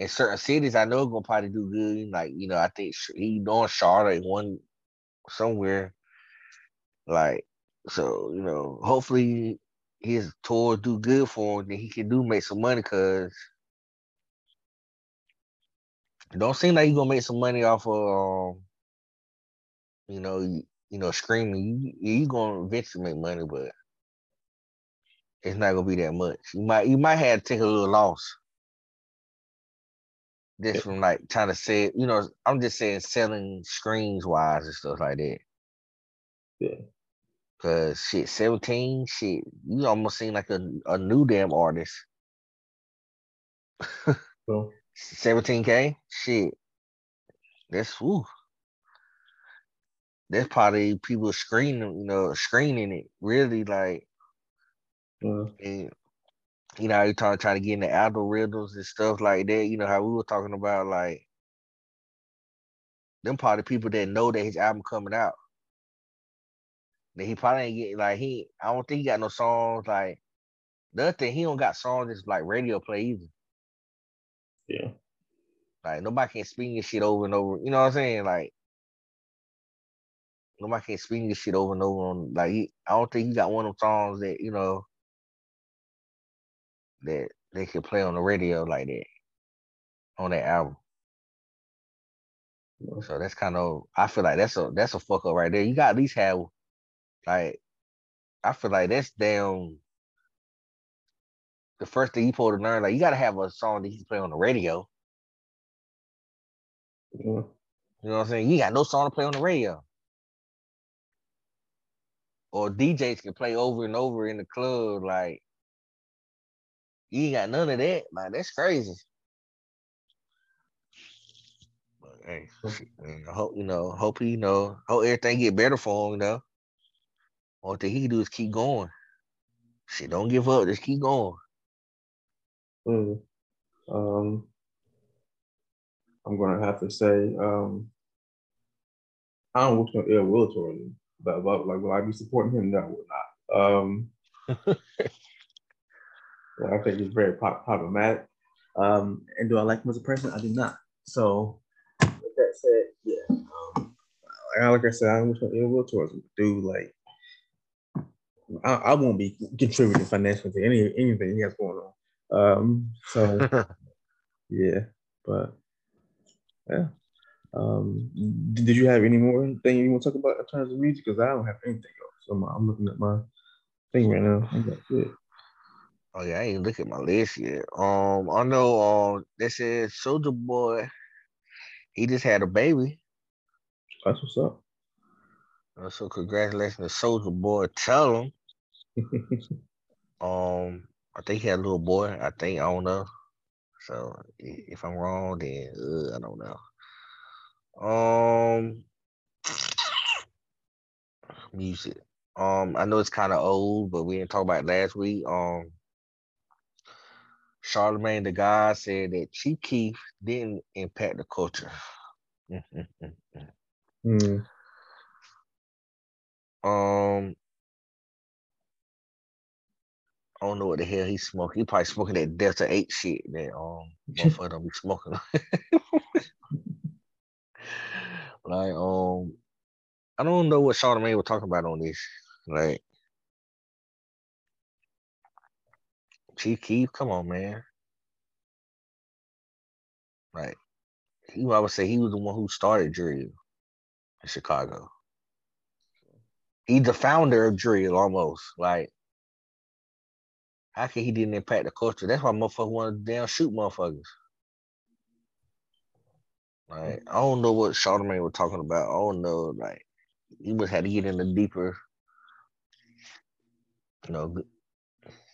In certain cities, I know it's gonna probably do good. Like you know, I think he doing Charlotte one somewhere. Like so, you know, hopefully his tour do good for him, and he can do make some money. Cause it don't seem like he's gonna make some money off of um, you know, you, you know, streaming. You you gonna eventually make money, but it's not gonna be that much. You might you might have to take a little loss. Just from like trying to say, you know, I'm just saying selling screens wise and stuff like that. Yeah. Cause shit, seventeen, shit, you almost seem like a, a new damn artist. Well, seventeen K, shit. That's woo. That's probably people screening, you know, screening it. Really like, yeah. And, you know, how you're trying, trying to get into algorithms and stuff like that. You know, how we were talking about, like, them probably people that know that his album coming out. That he probably ain't getting, like, he, I don't think he got no songs, like, the other thing, he don't got songs that's, like, radio play either. Yeah. Like, nobody can spin your shit over and over. You know what I'm saying? Like, nobody can spin your shit over and over. On, like, he, I don't think he got one of them songs that, you know, that they could play on the radio like that on that album. Yeah. So that's kind of, I feel like that's a that's a fuck up right there. You got at least have like, I feel like that's damn the first thing you pull to learn. Like you got to have a song that you can play on the radio. Yeah. You know what I'm saying? You got no song to play on the radio, or D Js can play over and over in the club like. You ain't got none of that. Like, that's crazy. But, hey, I hope, you know, hope he, you know, hope everything get better for him, you know. All thing he can do is keep going. Shit, don't give up. Just keep going. Mm. Um, I'm going to have to say, um, I don't wish no ill will towards him. But, but, like, will I be supporting him? No, I will not. Um, well, I think he's very pop- problematic. Um, and do I like him as a person? I do not. So, with that said, yeah. Um, like I said, I don't wish no ill will towards him. Dude, like, I, I won't be contributing financially to any anything he has going on. Um, so, yeah, but, yeah. Um, did you have any more thing you want to talk about in terms of music? Because I don't have anything else. So I'm, I'm looking at my thing right now. Like, oh yeah, I ain't look at my list yet. Um, I know. Um, uh, they said Soulja Boy. He just had a baby. That's what's up. Uh, so congratulations to Soulja Boy. Tell him. um, I think he had a little boy. I think I don't know. So if I'm wrong, then uh, I don't know. Um, music. Um, I know it's kind of old, but we didn't talk about it last week. Um, Charlemagne the God said that Chief Keef didn't impact the culture. mm. Um, I don't know what the hell he's smoking. He probably smoking that Delta eight shit that um, motherfucker don't be smoking. Like, um, I don't know what Charlamagne was talking about on this. Like, Chief Keef, come on, man. Like, he, I would say he was the one who started drill in Chicago. He's the founder of drill, almost. Like, how can he didn't impact the culture? That's why motherfuckers want to damn shoot motherfuckers. Like, I don't know what Charlamagne was talking about. I don't know. Like, he would have to get in the deeper. You know,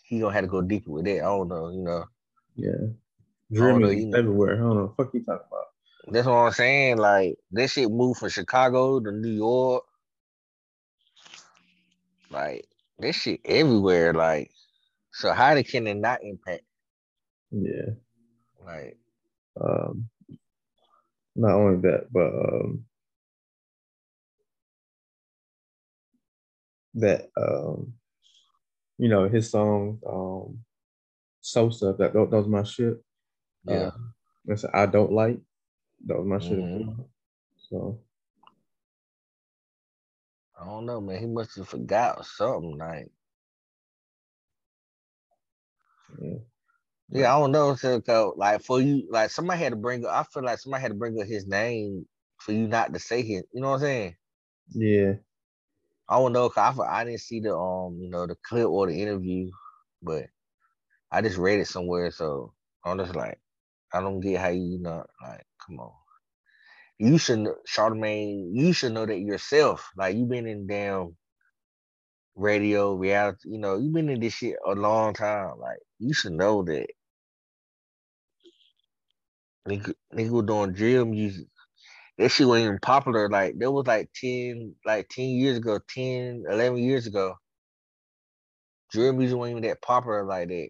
he gonna have to go deeper with that. I don't know. You know. Yeah. Dreaming know, everywhere. I don't know what the fuck you talking about. That's what I'm saying. Like, this shit moved from Chicago to New York. Like, this shit everywhere. Like, so how can it not impact? Yeah. Like. Um. Not only that, but um, that, um, you know, his songs, um, Sosa, that, that was my shit. Yeah. Um, that's I Don't Like. That was my mm-hmm. shit. So. I don't know, man. He must have forgot or something. Like. Yeah. Yeah, I don't know. So, like, for you, like, somebody had to bring up, I feel like somebody had to bring up his name for you not to say his, you know what I'm saying? Yeah. I don't know, because I, I didn't see the, um, you know, the clip or the interview, but I just read it somewhere, so I'm just like, I don't get how you not, like, come on. You should, Charlamagne, you should know that yourself. Like, you've been in damn radio, reality, you know, you've been in this shit a long time. Like, you should know that. Nigga, nigga was doing drill music. That shit wasn't even popular. Like, there was like ten, like ten years ago, ten, eleven years ago. Drill music wasn't even that popular like that.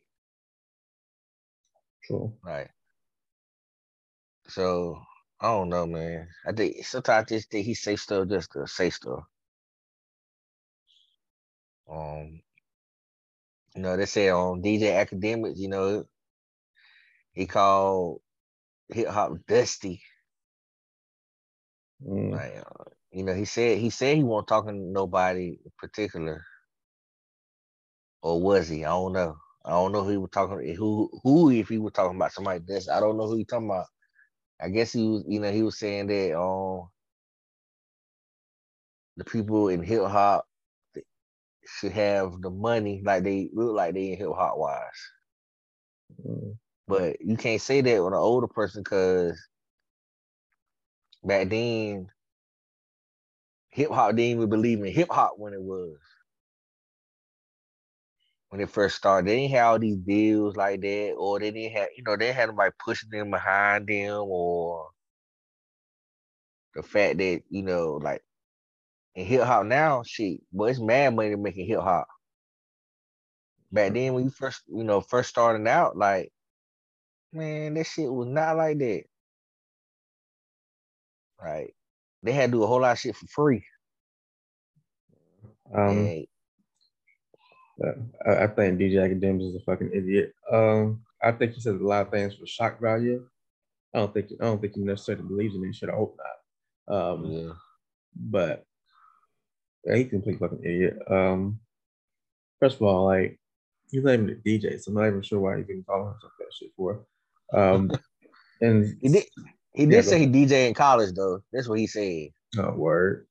True. Right. So, I don't know, man. I think sometimes I just think he say stuff just to say stuff. Um, you know, they said on um, D J Academics, you know, he called hip hop dusty. Mm. Like, uh, you know, he said he said he wasn't talking to nobody in particular, or was he? I don't know. I don't know who he was talking who who if he was talking about somebody dusty. I don't know who he talking about. I guess he was, you know, he was saying that um the people in hip hop should have the money, like they look like they in hip hop wise. Mm. But you can't say that with an older person, because back then hip hop didn't even believe in hip hop when it was. When it first started, they didn't have all these deals like that, or they didn't have, you know, they had nobody pushing them behind them, or the fact that, you know, like. And hip hop now, shit, but it's mad money making hip hop. Back then, when you first, you know, first starting out, like Man, that shit was not like that. Right. They had to do a whole lot of shit for free. Um, hey. I, I think D J Academics is a fucking idiot. Um, I think he says a lot of things for shock value. I don't think I don't think he necessarily believes in this shit. I hope not. Um, yeah. But yeah, he's a complete fucking idiot. Um, first of all, like, he's not even a D J, so I'm not even sure why he's even calling himself that shit for. Um, and he did he did yeah, say but, he D J in college though. That's what he said. Oh, word.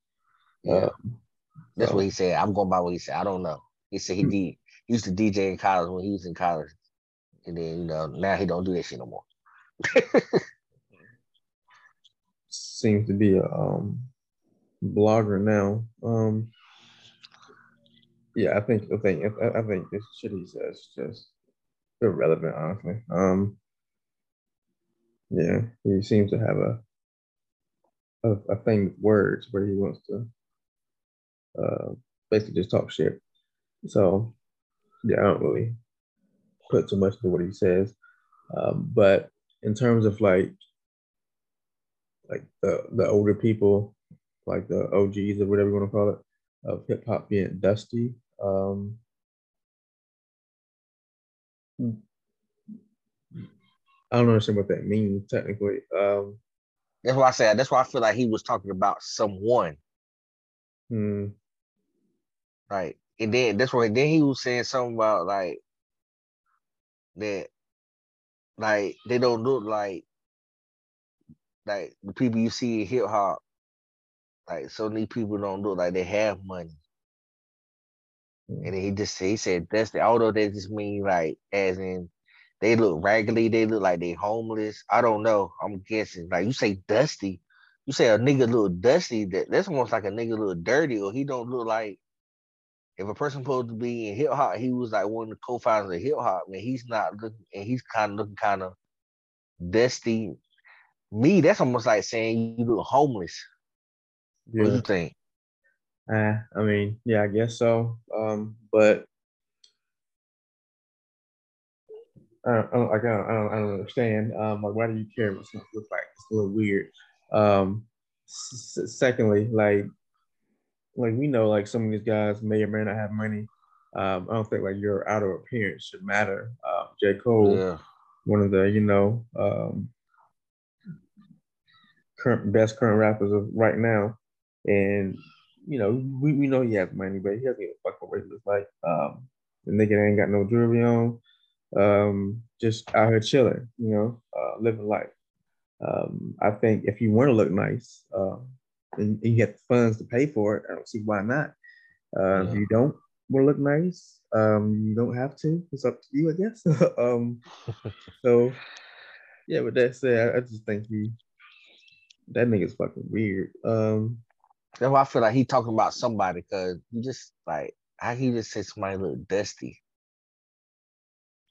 Yeah. Um, That's so. What he said. I'm going by what he said. I don't know. He said he did. He used to D J in college when he was in college, and then you know now he don't do that shit no more. Seems to be a um, blogger now. Um, yeah, I think I think I, I think this shit he says is just irrelevant, honestly. Um, yeah, he seems to have a a, a thing with words where he wants to. Uh, basically just talk shit. So, yeah, I don't really put too much into what he says. Um, but in terms of like, like the the older people, like the O Gs or whatever you want to call it, of hip hop being dusty, um, I don't understand what that means technically. Um, that's why I said. That's why I feel like he was talking about someone. Hmm. Right. And then that's why then he was saying something about like that like they don't look like like the people you see in hip hop, like so many people don't look like they have money. Mm-hmm. And then he just said he said that's the although that just mean like as in they look raggedy, they look like they homeless. I don't know. I'm guessing. Like you say dusty. You say a nigga look dusty, that, that's almost like a nigga look dirty, or he don't look like if a person supposed to be in hip hop, he was like one of the co-founders of hip hop, and he's not looking, and he's kind of looking kind of dusty. Me, that's almost like saying you look homeless. Yeah. What do you think? Uh, I mean, yeah, I guess so. Um, but I don't, I don't, I don't, I don't understand. Um, like, why do you care what something looks like? It's a little weird. Um, s- secondly, like, like we know, like some of these guys may or may not have money. Um, I don't think like your outer appearance should matter. Uh, J. Cole, yeah. one of the you know um, current best current rappers of right now, and you know we, we know he has money, but he doesn't give a fuck what he looks like. Um, the nigga ain't got no jewelry on, um, just out here chilling, you know, uh, living life. Um, I think if you want to look nice uh, and, and you have the funds to pay for it, I don't see why not. Uh, yeah. If you don't want to look nice, um, you don't have to. It's up to you, I guess. um, so, yeah, with that said, I, I just think he, that nigga's fucking weird. Um, That's why I feel like he talking about somebody, because you just, like, how can you just say somebody look dusty?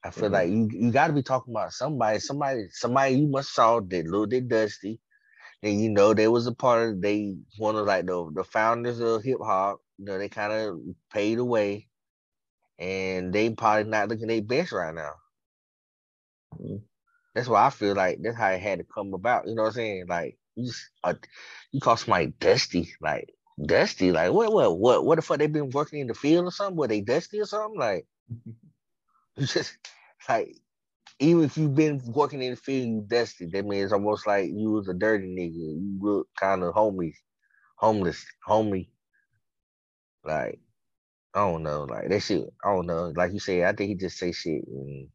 I feel mm-hmm. like you, you got to be talking about somebody, somebody, somebody you must saw that little bit dusty, and you know they was a part of. They one of like the the founders of hip hop. You know they kind of paid away, and they probably not looking their best right now. Mm-hmm. That's why I feel like that's how it had to come about. You know what I'm saying? Like you just uh, you call somebody dusty, like dusty, like what what what what the fuck they been working in the field or something? Were they dusty or something like? Just like even if you've been working in the field, you dusty. That means almost like you was a dirty nigga. You look kind of homeless, homeless, homely. Like I don't know, like that shit. I don't know. Like you said, I think he just say shit and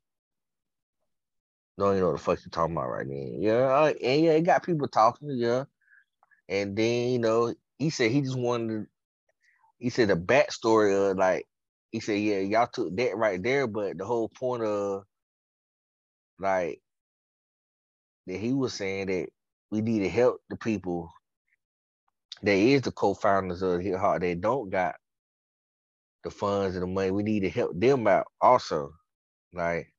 don't even know what the fuck you talking about right now. Yeah, and yeah, it got people talking. Yeah, and then you know he said he just wanted. To, he said the backstory of like. He said, yeah, y'all took that right there, but the whole point of, like, that he was saying that we need to help the people that is the co-founders of Hip Hop that don't got the funds and the money. We need to help them out also. Like,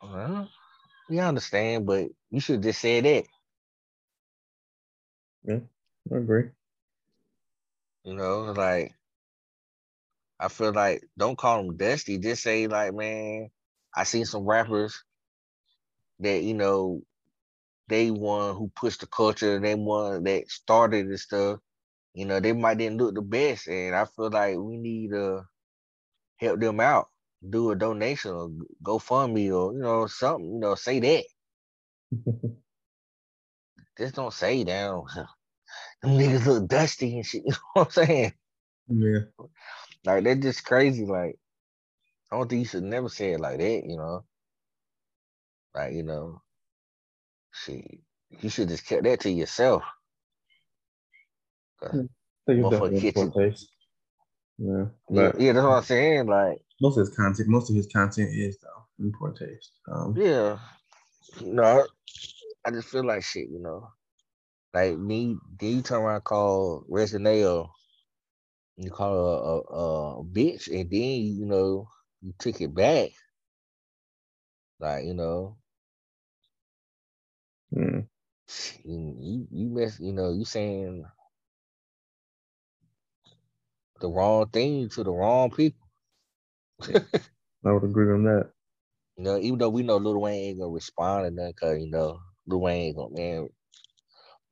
well, we understand, but you should just say that. Yeah, I agree. You know, like, I feel like, don't call him dusty. Just say, like, man, I seen some rappers that, you know, they one who pushed the culture, they one that started and stuff. You know, they might didn't look the best, and I feel like we need to help them out, do a donation or GoFundMe or, you know, something, you know, say that. Just don't say down. Them niggas look dusty and shit, you know what I'm saying? Yeah. Like, they're just crazy. Like, I don't think you should never say it like that, you know? Like, you know, shit, you should just keep that to yourself. So you've done it. Yeah, yeah, yeah, that's what I'm saying. Like most of his content, most of his content is though in poor taste. Um, yeah, you know, I, I just feel like shit. You know, like me, you turn around and call Resineo, you call her a, a, a bitch, and then you know you took it back. Like you know, hmm. you you mess, you know, you saying the wrong thing to the wrong people. I would agree on that. You know, even though we know Lil Wayne ain't gonna respond to nothing, cause you know Lil Wayne ain't gonna man.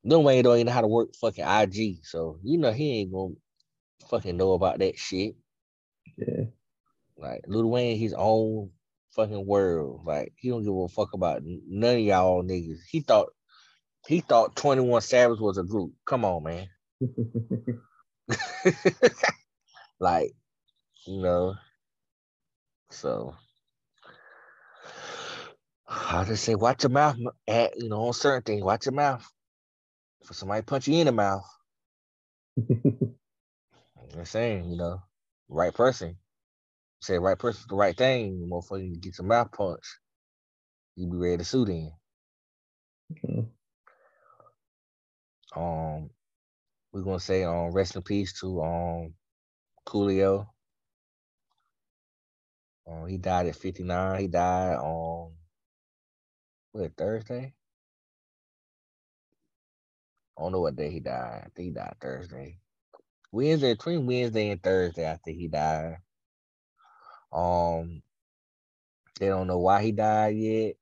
Lil Wayne don't even know how to work fucking I G, so you know he ain't gonna fucking know about that shit. Yeah. Like Lil Wayne, his own fucking world. Like he don't give a fuck about none of y'all niggas. He thought he thought twenty-one Savage was a group. Come on, man. Like, you know, so I just say, watch your mouth, at, you know, on certain things, watch your mouth. For somebody punch you in the mouth, I'm saying, you know, right person. Say right person for the right thing, motherfucker, you get your mouth punched, you be ready to sue then. Okay. Um. We're gonna say um rest in peace to um Coolio. Um, he died at fifty-nine. He died on what Thursday? I don't know what day he died. I think he died Thursday. Wednesday, between Wednesday and Thursday, I think he died. Um they don't know why he died yet.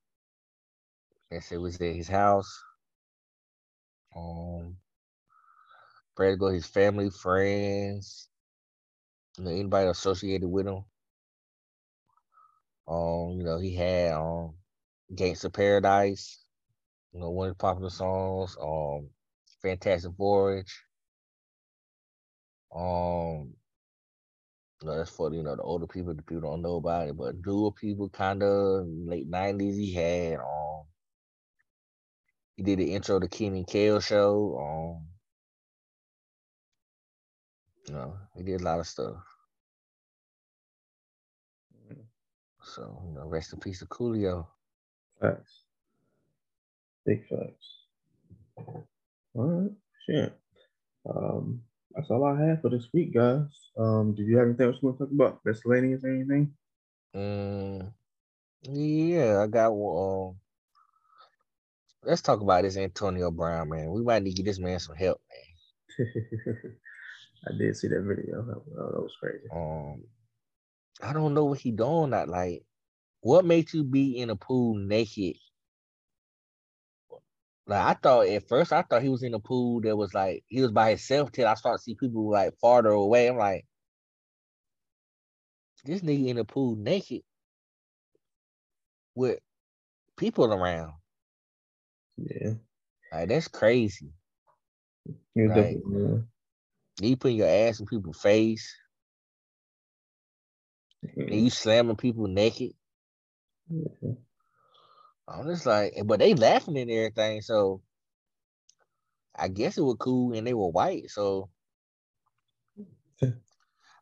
They said it was at his house. Um Prayer to go his family, friends, you know, anybody associated with him. Um, you know, he had um Gangsta Paradise, you know, one of the popular songs, um, Fantastic Voyage. Um, you know, that's for you know the older people, the people don't know about it, but newer people kinda late nineties, he had um he did the intro to Kenan Kale show, um You know, he did a lot of stuff. So, you know, rest in peace to Coolio. Facts. Big facts. All right. Shit. Um, that's all I have for this week, guys. Um, did you have anything else you want to talk about? Miscellaneous or anything? Um, yeah, I got one. Um, let's talk about this Antonio Brown, man. We might need to get this man some help, man. I did see that video. Oh, that was crazy. Um, I don't know what he doing. Not like, what made you be in a pool naked? Like I thought at first, I thought he was in a pool that was like he was by himself. Till I started to see people like farther away. I'm like, this nigga in a pool naked with people around. Yeah, like that's crazy. You're like, definitely. Yeah. You putting your ass in people's face. Mm-hmm. And you slamming people naked. Mm-hmm. I'm just like, but they laughing and everything, so I guess it was cool and they were white, so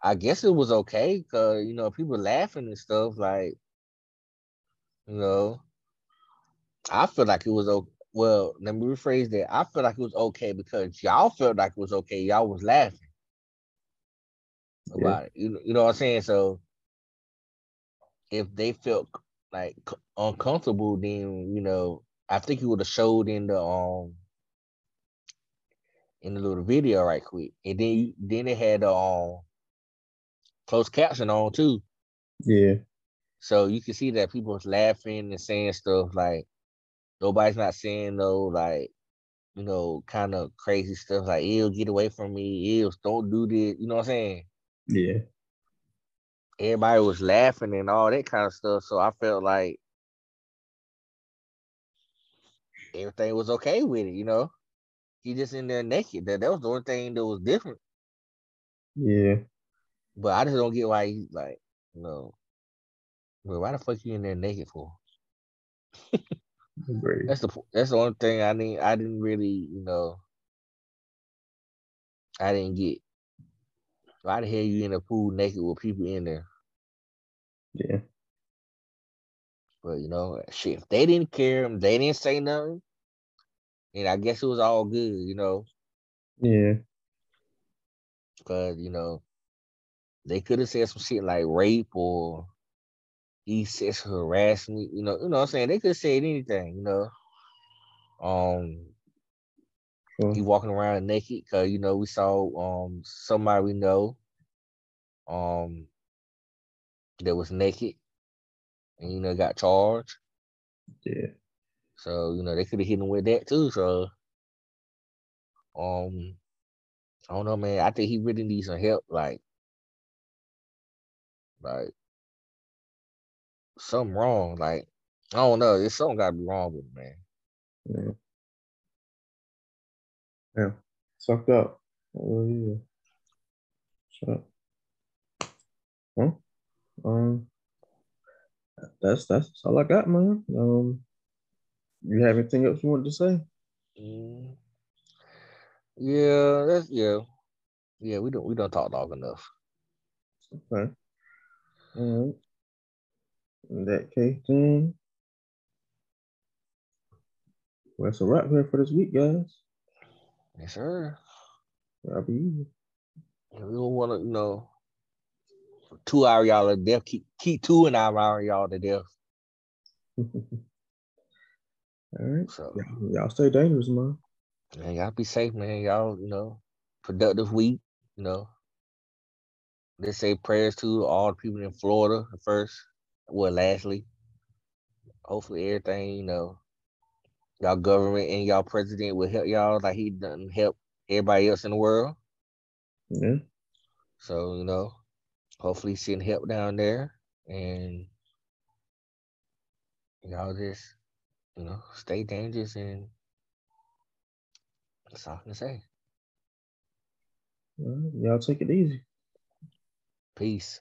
I guess it was okay because, you know, people laughing and stuff, like, you know, I feel like it was okay. Well, let me rephrase that. I feel like it was okay because y'all felt like it was okay. Y'all was laughing yeah. about it. You, you know what I'm saying? So if they felt like uncomfortable, then, you know, I think it would have showed in the um in the little video right quick. And then then they had the um, closed caption on too. Yeah. So you can see that people was laughing and saying stuff like, nobody's not saying no, like, you know, kind of crazy stuff like, ew, get away from me, ew, don't do this, you know what I'm saying? Yeah. Everybody was laughing and all that kind of stuff, so I felt like everything was okay with it, you know? He just in there naked. That, that was the only thing that was different. Yeah. But I just don't get why he's like, you know, well, why the fuck you in there naked for? Agreed. That's the that's the only thing I didn't I didn't really, you know, I didn't get. Why the hell you in a pool naked with people in there? Yeah. But you know, shit, if they didn't care, if they didn't say nothing, and I guess it was all good, you know. Yeah. Because, you know, they could have said some shit like rape or he says harassment, you know, you know what I'm saying? They could have said anything, you know. Um, sure. He walking around naked because, you know, we saw um somebody we know um that was naked and, you know, got charged. Yeah. So, you know, they could have hit him with that too. So, um, I don't know, man. I think he really needs some help. Like, like, something wrong. Like, I don't know. There's something got to be wrong with him, man. Yeah. Yeah. Sucked up. Oh, yeah. Shut up. Huh? Um, that's, that's all I got, man. Um, You have anything else you wanted to say? Mm. Yeah, that's yeah, yeah. We don't we don't talk long enough. Okay. All right. In that case, then, well, that's a wrap here for this week, guys. Yes, sir. I'll be easy. We don't want to, you know, two hour y'all to death. Keep keep two and hour y'all to death. All right, so y'all, y'all stay dangerous, man. Man, y'all be safe, man. Y'all, you know, productive week, you know. Let's say prayers to all the people in Florida first, well, lastly. Hopefully everything, you know, y'all government and y'all president will help y'all like he done help everybody else in the world. Yeah. So, you know, hopefully send help down there and y'all just, you know, stay dangerous, and that's all I can say. Well, y'all take it easy. Peace.